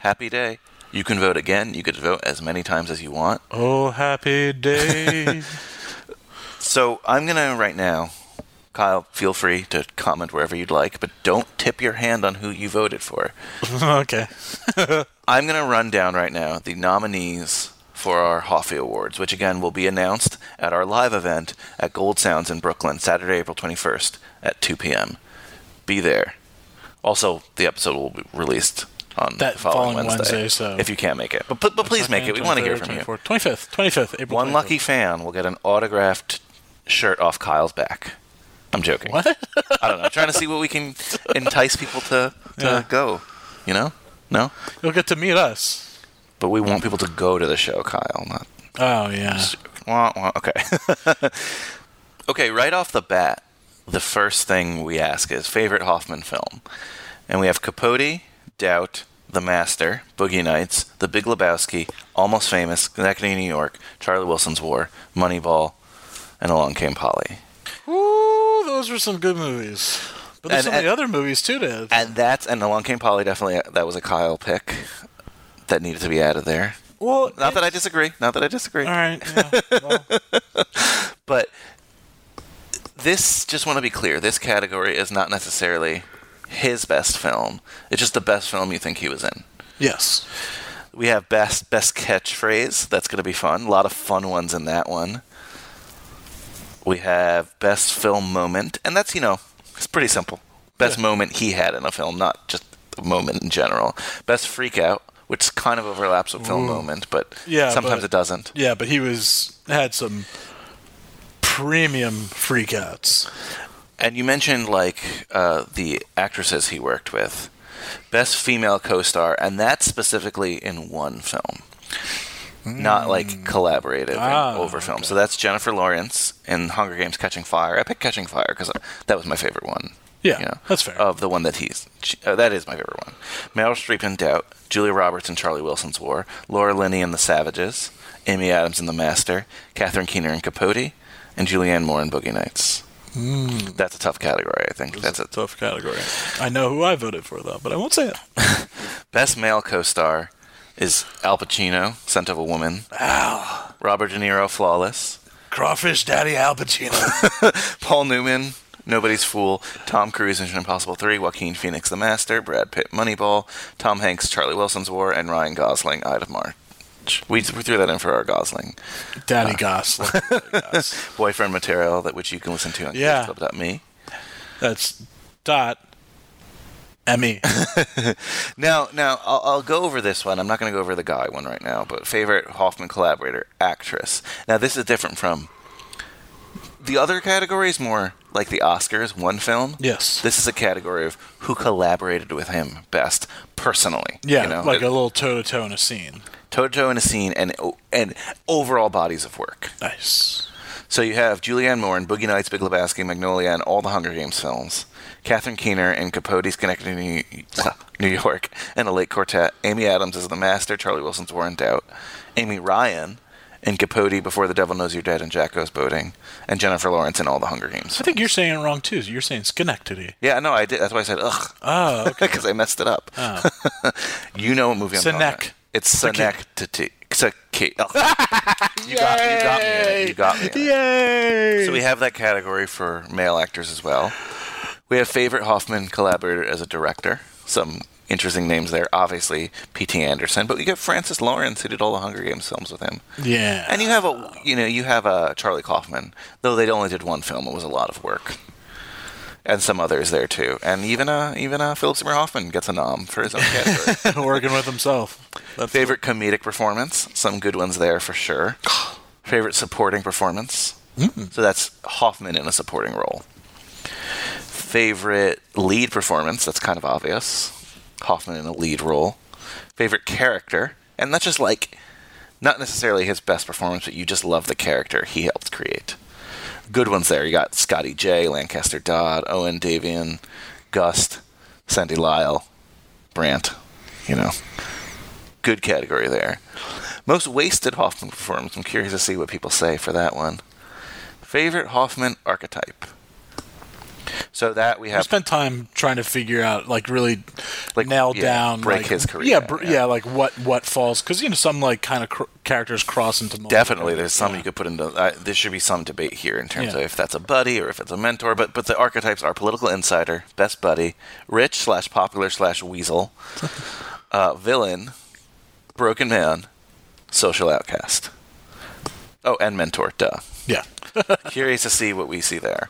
Happy day. You can vote again. You could vote as many times as you want. Oh, happy day. So I'm going to right now. Kyle, feel free to comment wherever you'd like, but don't tip your hand on who you voted for. Okay. I'm going to run down right now the nominees for our Hoffy Awards, which again will be announced at our live event at Gold Sounds in Brooklyn, Saturday, April 21st at 2 p.m. Be there. Also, the episode will be released on that following Wednesday so if you can't make it. But please make it. We want to hear from you. 25th, April 24th. One lucky fan will get an autographed shirt off Kyle's back. I'm joking. What? I don't know. I'm trying to see what we can entice people to go. You know? No? You'll get to meet us. But we want people to go to the show, Kyle. Not. Oh, yeah. Okay. Okay, right off the bat, the first thing we ask is favorite Hoffman film. And we have Capote, Doubt, The Master, Boogie Nights, The Big Lebowski, Almost Famous, Connecting New York, Charlie Wilson's War, Moneyball, and Along Came Polly. Ooh, those were some good movies. But there's so many other movies, too, to And Along Came Polly, definitely, that was a Kyle pick that needed to be added there. Well, not that I disagree. All right. Yeah, well. But this, just want to be clear, this category is not necessarily his best film. It's just the best film you think he was in. Yes. We have best catchphrase. That's going to be fun. A lot of fun ones in that one. We have best film moment, and that's, you know, it's pretty simple. Best moment he had in a film, not just the moment in general. Best freak out, which kind of overlaps with film moment, but sometimes it doesn't. Yeah, but he had some premium freak outs. And you mentioned, like, the actresses he worked with. Best female co-star, and that's specifically in one film. Not like collaborative over film. Okay. So that's Jennifer Lawrence in Hunger Games Catching Fire. I picked Catching Fire because that was my favorite one. Yeah, you know, that's fair. Of the one that that is my favorite one. Meryl Streep in Doubt, Julia Roberts in Charlie Wilson's War, Laura Linney in The Savages, Amy Adams in The Master, Catherine Keener in Capote, and Julianne Moore in Boogie Nights. That's a tough category, I think. That's a tough category. I know who I voted for, though, but I won't say it. Best male co-star is Al Pacino, Scent of a Woman. Ow. Robert De Niro, Flawless. Crawfish Daddy Al Pacino. Paul Newman, Nobody's Fool. Tom Cruise, Mission Impossible 3. Joaquin Phoenix, The Master. Brad Pitt, Moneyball. Tom Hanks, Charlie Wilson's War. And Ryan Gosling, Eye of March. We threw that in for our Gosling. Daddy Gosling. Boyfriend Material, which you can listen to on club.me. That's dot. Emmy. Now I'll go over this one. I'm not going to go over the guy one right now, but favorite Hoffman collaborator, actress. Now, this is different from the other categories, more like the Oscars, one film. Yes. This is a category of who collaborated with him best personally. Yeah, you know? Like a little toe-to-toe in a scene. Toe-to-toe in a scene and overall bodies of work. Nice. So you have Julianne Moore in Boogie Nights, Big Lebowski, Magnolia, and all the Hunger Games films. Catherine Keener in Capote's Connecting New York and A Late Quartet. Amy Adams is The Master, Charlie Wilson's War and Doubt. Amy Ryan in Capote, Before the Devil Knows You're Dead, and Jack Goes Boating. And Jennifer Lawrence in all the Hunger Games films. I think you're saying it wrong, too. You're saying Schenectady. Yeah, no, I did. That's why I said, ugh. Oh, okay. Because I messed it up. Oh. You know what movie I'm talking about. It's Schenectady. You got me. Yay! So we have that category for male actors as well. We have favorite Hoffman collaborator as a director. Some interesting names there. Obviously, P.T. Anderson, but you got Francis Lawrence, who did all the Hunger Games films with him. Yeah, and you have a Charlie Kaufman, though they only did one film. It was a lot of work, and some others there too. And even Philip Seymour Hoffman gets a nom for his own category, working with himself. That's favorite comedic performance, some good ones there for sure. Favorite supporting performance, so that's Hoffman in a supporting role. Favorite lead performance, that's kind of obvious. Hoffman in a lead role. Favorite character, and that's just like, not necessarily his best performance, but you just love the character he helped create. Good ones there. You got Scotty J, Lancaster Dodd, Owen Davian, Gust, Sandy Lyle, Brandt. Good category there. Most wasted Hoffman performance. I'm curious to see what people say for that one. Favorite Hoffman archetype. So that we have. We spent time trying to figure out, nail down. Break his career. What falls. Because, some, characters cross into multiple. Definitely. There's some you could put into. There should be some debate here in terms of if that's a buddy or if it's a mentor. But the archetypes are political insider, best buddy, rich / popular / weasel, villain, broken man, social outcast. Oh, and mentor. Duh. Yeah. Curious to see what we see there.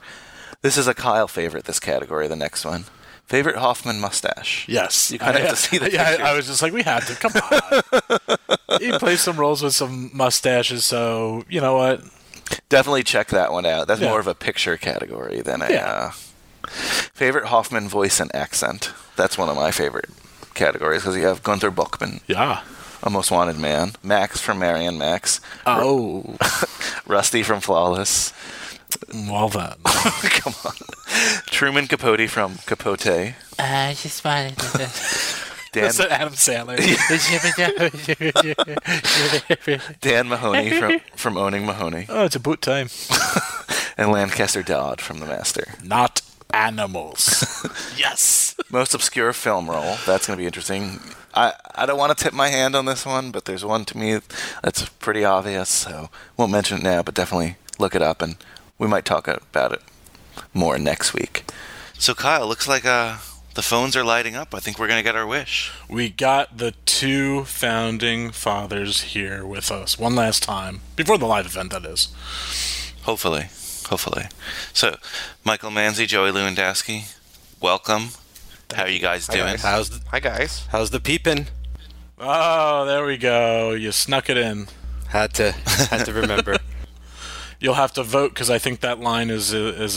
This is a Kyle favorite, this category, the next one. Favorite Hoffman mustache. Yes. You kind of have to see the picture. I was just like, we had to. Come on. He plays some roles with some mustaches, so you know what? Definitely check that one out. That's more of a picture category than a... Yeah. Favorite Hoffman voice and accent. That's one of my favorite categories, because you have Gunther Buchmann. Yeah. A Most Wanted Man. Max from Marianne Max. Oh. Rusty from Flawless. Well then. Come on. Truman Capote from Capote. I just wanted to... That's Adam Sandler. Dan Mahoney from Owning Mahoney. Oh, it's about time. And Lancaster Dodd from The Master. Not animals. Yes. Most obscure film role. That's going to be interesting. I don't want to tip my hand on this one, but there's one to me that's pretty obvious, so won't mention it now, but definitely look it up and... We might talk about it more next week. So, Kyle, looks like the phones are lighting up. I think we're going to get our wish. We got the two founding fathers here with us one last time. Before the live event, that is. Hopefully. So, Michael Manzi, Joey Lewandowski, welcome. How are you guys doing? How's the peeping? Oh, there we go. You snuck it in. Had to remember. You'll have to vote because I think that line is a it is.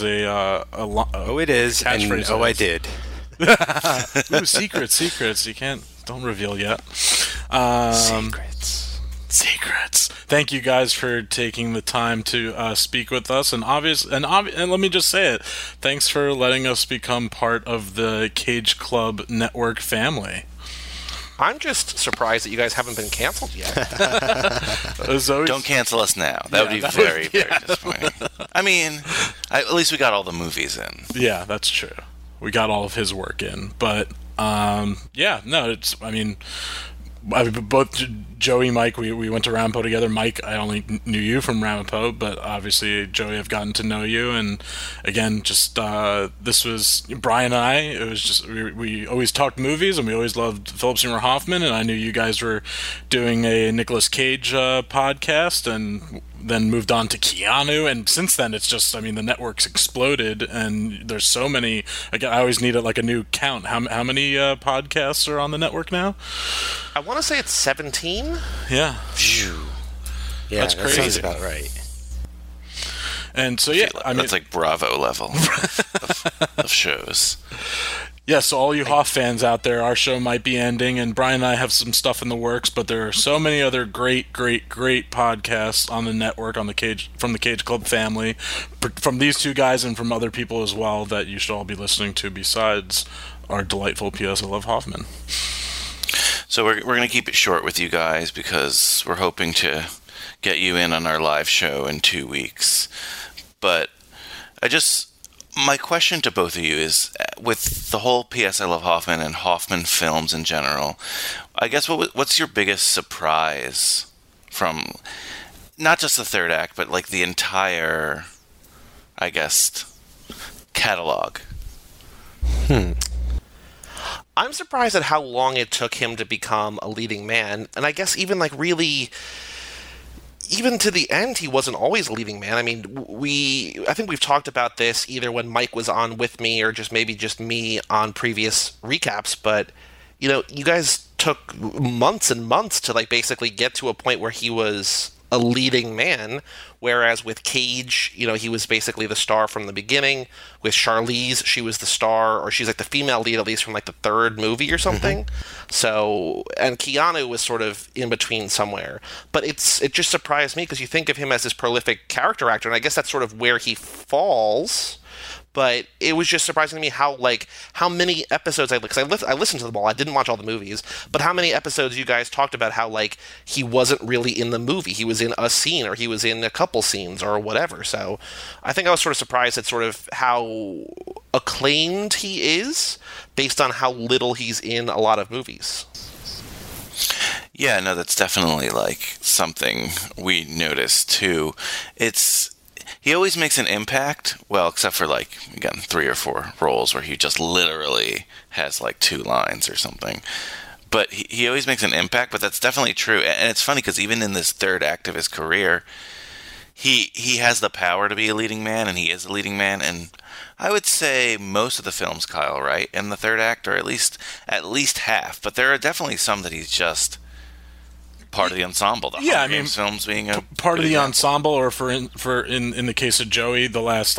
And, I did. Ooh, secrets. You don't reveal yet. Secrets. Thank you guys for taking the time to speak with us, and let me just say it. Thanks for letting us become part of the Cage Club Network family. I'm just surprised that you guys haven't been canceled yet. Don't cancel us now. That would be very, very disappointing. I mean, at least we got all the movies in. Yeah, that's true. We got all of his work in. But, both Joey and Mike, we went to Ramapo together. Mike, I only knew you from Ramapo, but obviously, Joey, I've gotten to know you. And, again, just this was Brian and I. It was just we always talked movies, and we always loved Philip Seymour Hoffman, and I knew you guys were doing a Nicolas Cage podcast, and then moved on to Keanu, and since then it's just, the network's exploded, and there's so many. Again, I always need a new count. How many podcasts are on the network now? I want to say it's 17. Yeah. Phew. Yeah, that's crazy. Sounds about right. And so that's like Bravo level of shows. Yes, yeah, so all you Hoff fans out there, our show might be ending, and Brian and I have some stuff in the works, but there are so many other great, great, great podcasts on the network, from the Cage Club family, from these two guys and from other people as well that you should all be listening to besides our delightful P.S. I Love Hoffman. So we're going to keep it short with you guys because we're hoping to get you in on our live show in 2 weeks. But my question to both of you is, with the whole P.S. I Love Hoffman and Hoffman films in general, I guess what's your biggest surprise from not just the third act, but the entire, catalog? I'm surprised at how long it took him to become a leading man. And I guess even like really, even to the end, he wasn't always a leading man. I mean, I think we've talked about this either when Mike was on with me or just maybe just me on previous recaps. But, you know, you guys took months and months to like basically get to a point where he was a leading man, whereas with Cage, you know, he was basically the star from the beginning. With Charlize, she was the star, or she's like the female lead, at least from like the third movie or something. Mm-hmm. So, and Keanu was sort of in between somewhere. But it just surprised me because you think of him as this prolific character actor, and I guess that's sort of where he falls. But it was just surprising to me how many episodes I listened to them all. I didn't watch all the movies, but how many episodes you guys talked about how like he wasn't really in the movie. He was in a scene, or he was in a couple scenes, or whatever. So I think I was sort of surprised at sort of how acclaimed he is based on how little he's in a lot of movies. Yeah, no, that's definitely like something we noticed too. He always makes an impact, well, except for, like, again, 3 or 4 roles where he just literally has, like, 2 lines or something. But he always makes an impact, but that's definitely true. And it's funny because even in this third act of his career, he has the power to be a leading man, and he is a leading man. And I would say most of the films, Kyle, right, in the third act, or at least half. But there are definitely some that he's just part of the ensemble. The Hunger Games films being a part of the ensemble, or in the case of Joey, the last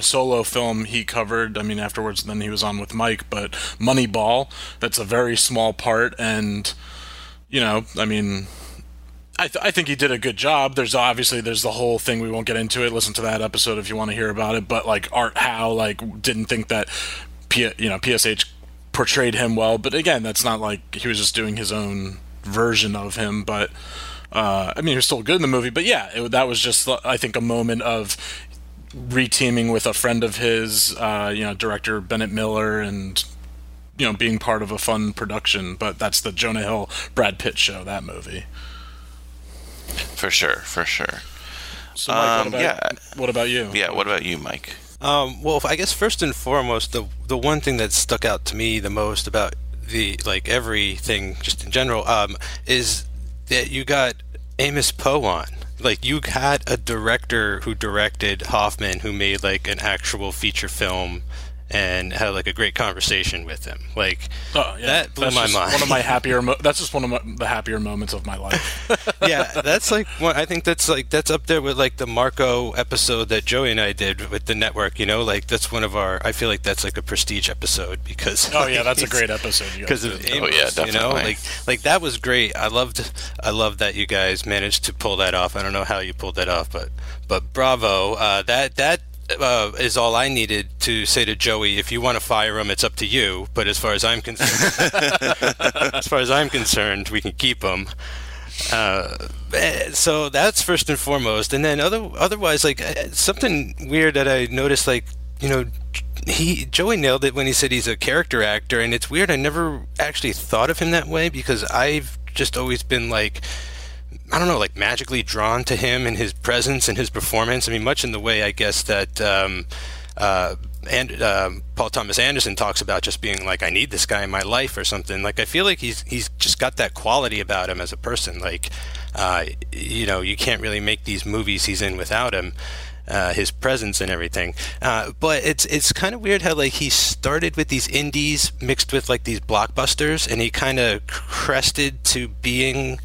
solo film he covered. I mean, afterwards, then he was on with Mike, but Moneyball. That's a very small part, and I mean, I think he did a good job. There's the whole thing. We won't get into it. Listen to that episode if you want to hear about it. But like Art Howe, didn't think that PSH portrayed him well. But again, that's not like he was just doing his own version of him, but I mean, he was still good in the movie. But yeah, that was just, I think, a moment of reteaming with a friend of his, director Bennett Miller, and being part of a fun production. But that's the Jonah Hill Brad Pitt show, that movie. For sure. So, Mike, what about you? Yeah, what about you, Mike? Well, I guess first and foremost, the one thing that stuck out to me the most about everything just in general is that you got Amos Poe on. Like, you had a director who directed Hoffman, who made like an actual feature film and had like a great conversation with him. Like, that blew my mind. That's just one of the happier moments of my life. Yeah, that's like one. I think that's up there with like the Marco episode that Joey and I did with the network. That's one of our. I feel like that's like a prestige episode because. That's a great episode. Because of Amos, definitely. That was great. I loved that you guys managed to pull that off. I don't know how you pulled that off, but bravo. That is all I needed to say to Joey. If you want to fire him, it's up to you. But as far as I'm concerned, we can keep him. So that's first and foremost. And then otherwise, like something weird that I noticed, Joey nailed it when he said he's a character actor. And it's weird. I never actually thought of him that way because I've just always been like, I don't know, like magically drawn to him and his presence and his performance. I mean, much in the way, I guess, that Paul Thomas Anderson talks about just being like, I need this guy in my life or something. Like, I feel like he's just got that quality about him as a person. Like, you can't really make these movies he's in without him, his presence and everything. But it's kind of weird how like he started with these indies mixed with like these blockbusters, and he kind of crested to being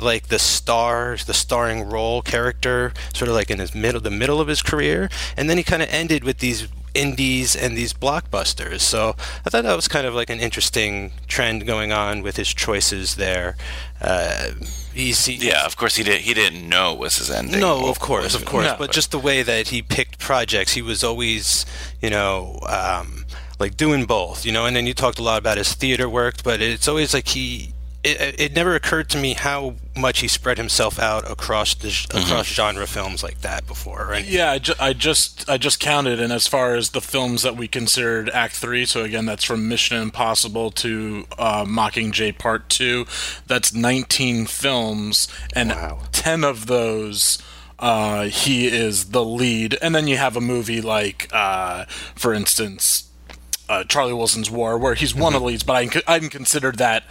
like the starring role character, sort of like in the middle of his career, and then he kind of ended with these indies and these blockbusters. So I thought that was kind of like an interesting trend going on with his choices there. Of course he did. He didn't know was his ending. No, of course. No, but just the way that he picked projects, he was always, like doing both, And then you talked a lot about his theater work, but it's always like It never occurred to me how much he spread himself out across genre films like that before. Right? Yeah, I just counted, and as far as the films that we considered Act 3, so again, that's from Mission Impossible to Mockingjay Part 2, that's 19 films, and 10 of those he is the lead. And then you have a movie like, for instance, Charlie Wilson's War, where he's one of the leads, but I can consider that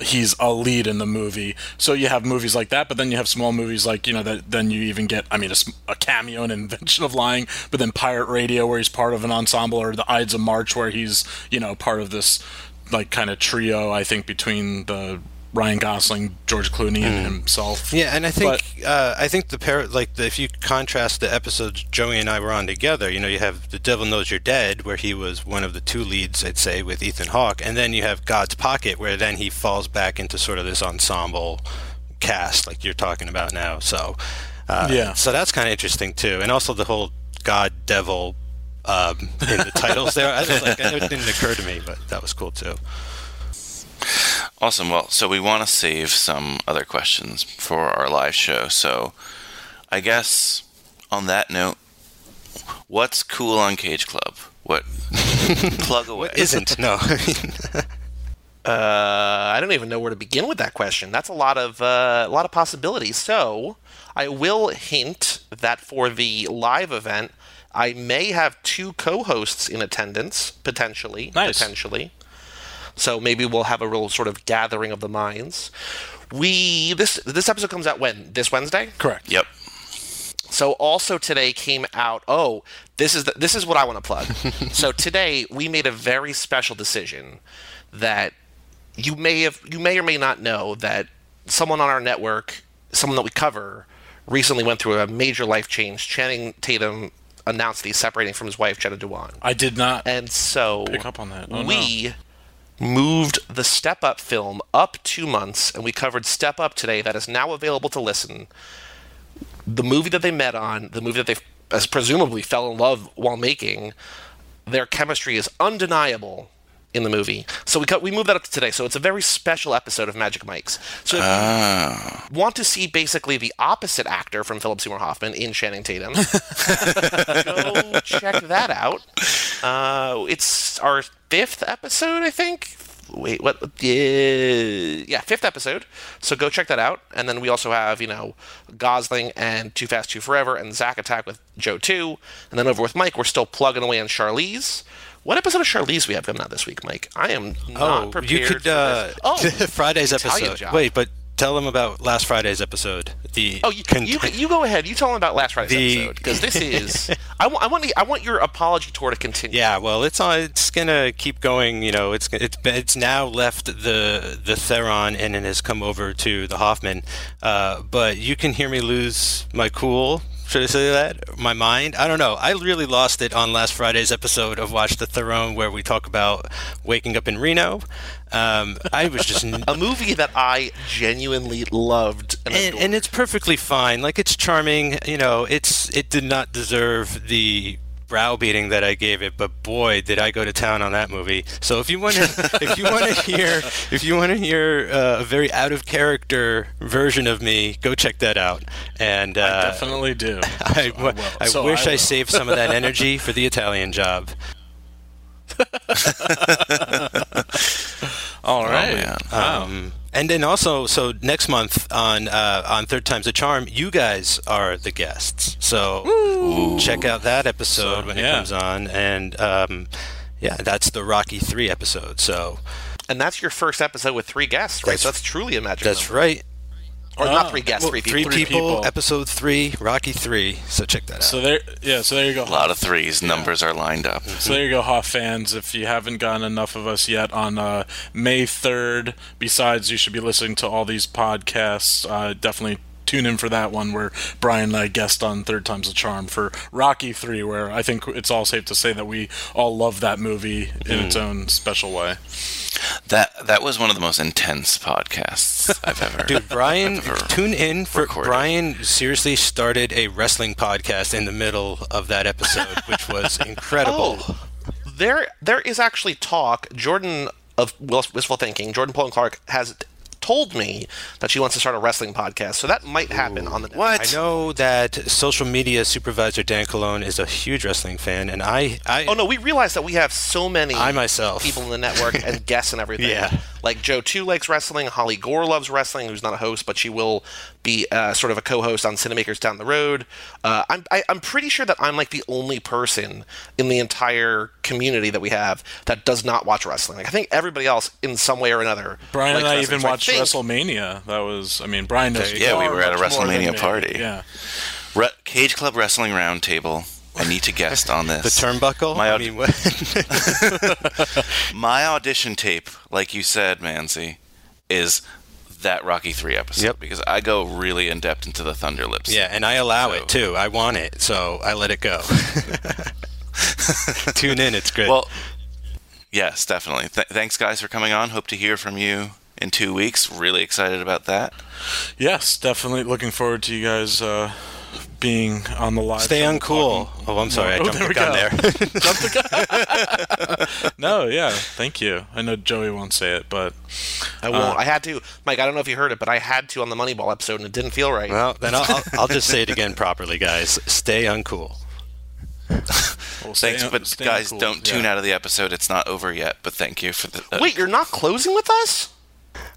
he's a lead in the movie. So you have movies like that, but then you have small movies like, you know, that then you even get, I mean, a cameo in Invention of Lying, but then Pirate Radio, where he's part of an ensemble, or the Ides of March, where he's, you know, part of this, like, kind of trio, I think, between the Ryan Gosling, George Clooney, and himself. Yeah, and I think the pair, like, if you contrast the episodes Joey and I were on together, you know, you have The Devil Knows You're Dead, where he was one of the two leads, I'd say, with Ethan Hawke, and then you have God's Pocket, where then he falls back into sort of this ensemble cast, like you're talking about now. So, so that's kind of interesting too, and also the whole God Devil in the titles there. I was like, it didn't occur to me, but that was cool too. Awesome. Well, so we want to save some other questions for our live show. So I guess on that note, what's cool on Cage Club? What? Plug away. What isn't? No. I don't even know where to begin with that question. That's a lot of possibilities. So I will hint that for the live event, I may have two co-hosts in attendance, potentially. Nice. Potentially. So maybe we'll have a real sort of gathering of the minds. This episode comes out when? This Wednesday? Correct. Yep. So also today came out, this is what I want to plug. So today we made a very special decision that you may or may not know that someone on our network, someone that we cover, recently went through a major life change. Channing Tatum announced that he's separating from his wife, Jenna Dewan. I did not. And so pick up on that. Oh, we moved the Step Up film up 2 months, and we covered Step Up today. That is now available to listen. The movie that they met on, the movie that they presumably fell in love while making, their chemistry is undeniable in the movie. So we moved that up to today. So it's a very special episode of Magic Mike's. So if you want to see basically the opposite actor from Philip Seymour Hoffman in Channing Tatum, go check that out. It's our 5th episode, I think. Wait, what? Yeah, 5th episode. So go check that out. And then we also have, you know, Gosling and Too Fast, Too Forever and Zack Attack with Joe 2. And then over with Mike, we're still plugging away on Charlize. What episode of Charlize we have coming out this week, Mike? I am not prepared. You could for this. Friday's episode. Wait, but tell them about last Friday's episode. You go ahead. You tell them about last Friday's episode, because this is. I want your apology tour to continue. Yeah, well, it's gonna keep going. You know, it's now left the Theron and it has come over to the Hoffman. But you can hear me lose my cool. Should I say that? My mind? I don't know. I really lost it on last Friday's episode of Watch the Throne, where we talk about waking up in Reno. I was just a movie that I genuinely loved, and it's perfectly fine. Like, it's charming. You know, it did not deserve the browbeating that I gave it, but boy, did I go to town on that movie. So if you want to hear a very out of character version of me, go check that out. And I definitely do. I wish I saved some of that energy for the Italian Job. All right. Oh, and then also, so next month on Third Time's a Charm, you guys are the guests. So Ooh. Check out that episode it comes on. And that's the Rocky 3 episode. So, and that's your first episode with 3 guests, right? So that's truly a magic. That's number. Right. Or not 3 guests, 3 people. 3 people, episode 3, Rocky 3. So check that out. So there you go. A lot of 3s. Numbers are lined up. So there you go, Hoff fans. If you haven't gotten enough of us yet on May 3rd, besides you should be listening to all these podcasts, definitely tune in for that one where Brian and I guest on Third Time's a Charm for Rocky 3, where I think it's all safe to say that we all love that movie in its own special way. That was one of the most intense podcasts I've ever. Dude, Brian, tune in for recorded. Brian seriously started a wrestling podcast in the middle of that episode, which was incredible. There is actually talk. Jordan of Wistful Thinking, Jordan Poland Clark, has told me that she wants to start a wrestling podcast, so that might happen on the next. What? I know that social media supervisor Dan Colon is a huge wrestling fan, and I we realize that we have so many people in the network and guests and everything. Yeah. Like Joe Two likes wrestling. Holly Gore loves wrestling, who's not a host, but she will be sort of a co-host on Cinemakers down the road. I'm pretty sure that I'm like the only person in the entire community that we have that does not watch wrestling. Like I think everybody else in some way or another. Brian and I even watched WrestleMania. That was, I mean, Brian does. Yeah, we were at a WrestleMania party. Yeah. Cage Club Wrestling Roundtable. I need to guest on this. The turnbuckle? My audition tape, like you said, Manzi, is that Rocky 3 episode. Yep. Because I go really in-depth into the Thunder Lips. Yeah, and I allow it, too. I want it, so I let it go. Tune in. It's good. Well, yes, definitely. Thanks, guys, for coming on. Hope to hear from you in 2 weeks. Really excited about that. Yes, definitely. Looking forward to you guys being on the live. Stay uncool. Oh, I'm sorry. I jumped the gun there. No, yeah. Thank you. I know Joey won't say it, but I will. I had to. Mike, I don't know if you heard it, but I had to on the Moneyball episode, and it didn't feel right. Well, then I'll just say it again properly, guys. Stay uncool. Well, thanks, but guys, don't tune out of the episode. It's not over yet, but thank you for the... Wait, you're not closing with us?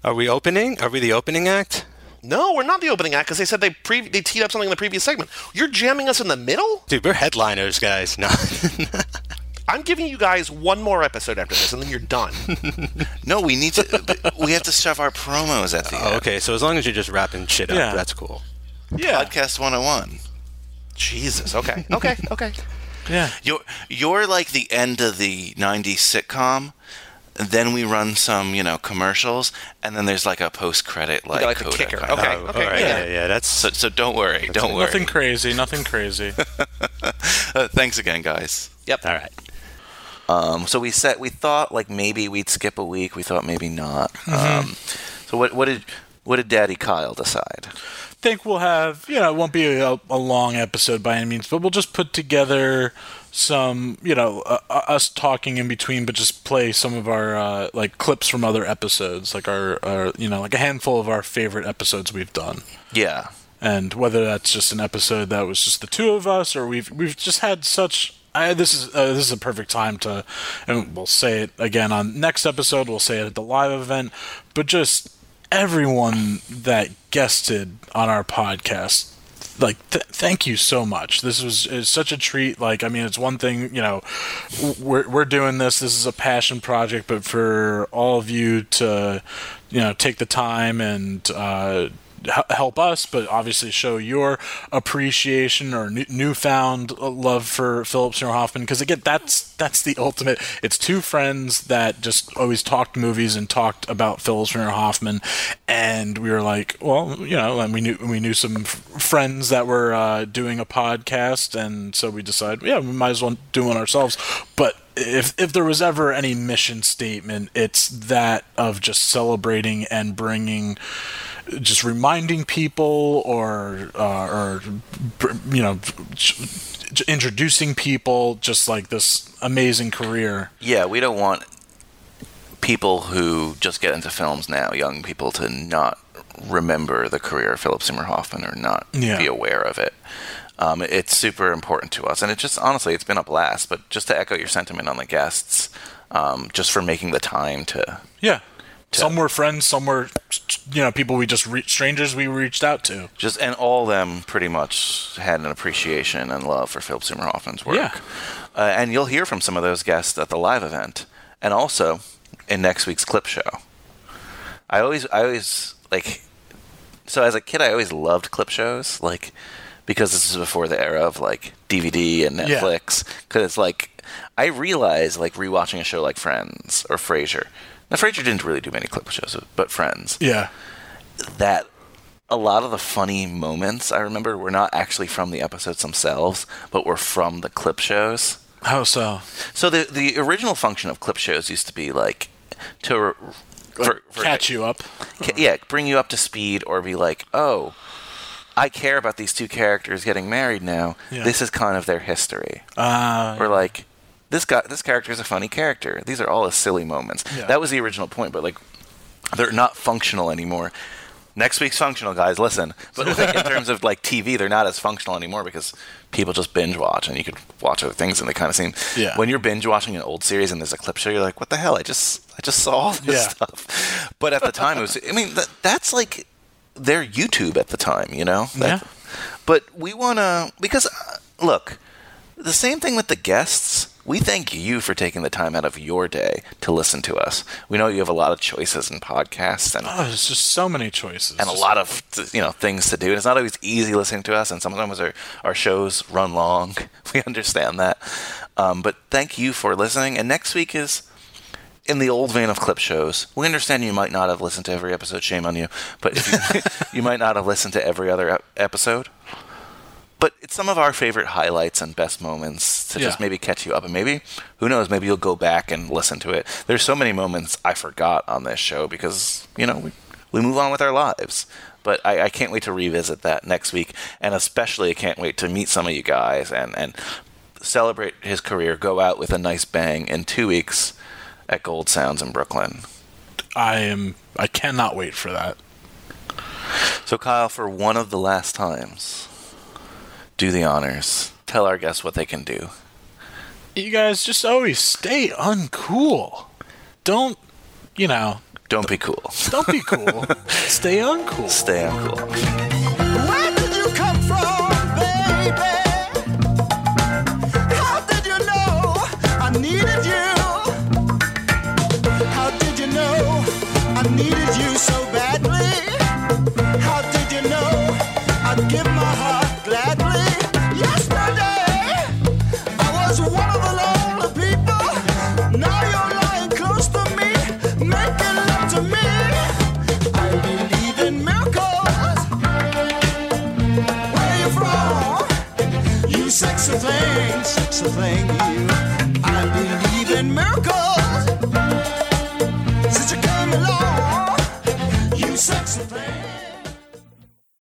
Are we opening? Are we the opening act? No, we're not the opening act because they said they teed up something in the previous segment. You're jamming us in the middle? Dude, we're headliners, guys. No. I'm giving you guys one more episode after this, and then you're done. No, we have to shove our promos at the end. Okay, so as long as you're just wrapping shit up, that's cool. Yeah. Podcast 101. Jesus, okay. Okay. Yeah. You're like the end of the 90s sitcom. Then we run some, commercials, and then there's like a post-credit like a kicker. Okay. Right. Yeah. That's so. Don't worry. Don't worry. Nothing crazy. Thanks again, guys. Yep. All right. So we thought like maybe we'd skip a week. We thought maybe not. Mm-hmm. So what did Daddy Kyle decide? I think we'll have, it won't be a long episode by any means, but we'll just put together some, us talking in between, but just play some of our, like, clips from other episodes, like our like a handful of our favorite episodes we've done. Yeah. And whether that's just an episode that was just the two of us, or we've just had such... this is a perfect time to... And we'll say it again on next episode, we'll say it at the live event, but just... Everyone that guested on our podcast, like, thank you so much. This is such a treat. Like, I mean, it's one thing, we're doing this. This is a passion project, but for all of you to, take the time and help us, but obviously show your appreciation or newfound love for Philip Seymour Hoffman, because again, that's the ultimate. It's two friends that just always talked movies and talked about Philip Seymour Hoffman, and we were like, well, and we knew some friends that were doing a podcast, and so we decided, yeah, we might as well do one ourselves. But if there was ever any mission statement, it's that of just celebrating and bringing. Just reminding people, or introducing people, just like this amazing career. Yeah, we don't want people who just get into films now, young people, to not remember the career of Philip Seymour Hoffman or not be aware of it. It's super important to us, and it just honestly, it's been a blast. But just to echo your sentiment on the guests, just for making the time to Some were friends, some were, people we just strangers we reached out to. Just and all of them pretty much had an appreciation and love for Philip Seymour Hoffman's work. Yeah. And you'll hear from some of those guests at the live event, and also in next week's clip show. I always like. So as a kid, I always loved clip shows, like because this is before the era of like DVD and Netflix. Because it's like I realized like rewatching a show like Friends or Frasier. Now, Frasier didn't really do many clip shows, but Friends. Yeah. That a lot of the funny moments I remember were not actually from the episodes themselves, but were from the clip shows. How so? So the original function of clip shows used to be like to catch you up. Bring you up to speed, or be like, oh, I care about these two characters getting married now. Yeah. This is kind of their history. Or like. This character is a funny character. These are all the silly moments. Yeah. That was the original point, but like, they're not functional anymore. Next week's functional, guys. Listen. But like, in terms of like TV, they're not as functional anymore because people just binge watch, and you could watch other things, and they kind of seem. Yeah. When you're binge watching an old series and there's a clip show, you're like, "What the hell? I just saw all this stuff." But at the time, it was. I mean, that's like their YouTube at the time, you know. That, yeah. But we wanna because look, the same thing with the guests. We thank you for taking the time out of your day to listen to us. We know you have a lot of choices in podcasts, and there's just so many choices, and a lot of things to do. And it's not always easy listening to us, and sometimes our shows run long. We understand that, but thank you for listening. And next week is in the old vein of clip shows. We understand you might not have listened to every episode. Shame on you, but if you, you might not have listened to every other episode. But it's some of our favorite highlights and best moments to just maybe catch you up. And maybe, who knows, maybe you'll go back and listen to it. There's so many moments I forgot on this show because, we move on with our lives. But I can't wait to revisit that next week. And especially I can't wait to meet some of you guys and celebrate his career, go out with a nice bang in 2 weeks at Gold Sounds in Brooklyn. I cannot wait for that. So, Kyle, for one of the last times... do the honors. Tell our guests what they can do. You guys just always stay uncool. Don't, Don't be cool. Don't be cool. Stay uncool. Stay uncool. Where did you come from, baby? How did you know I needed you? How did you know I needed you so badly? How did you know I'd give my heart gladly? Sex a thing, you.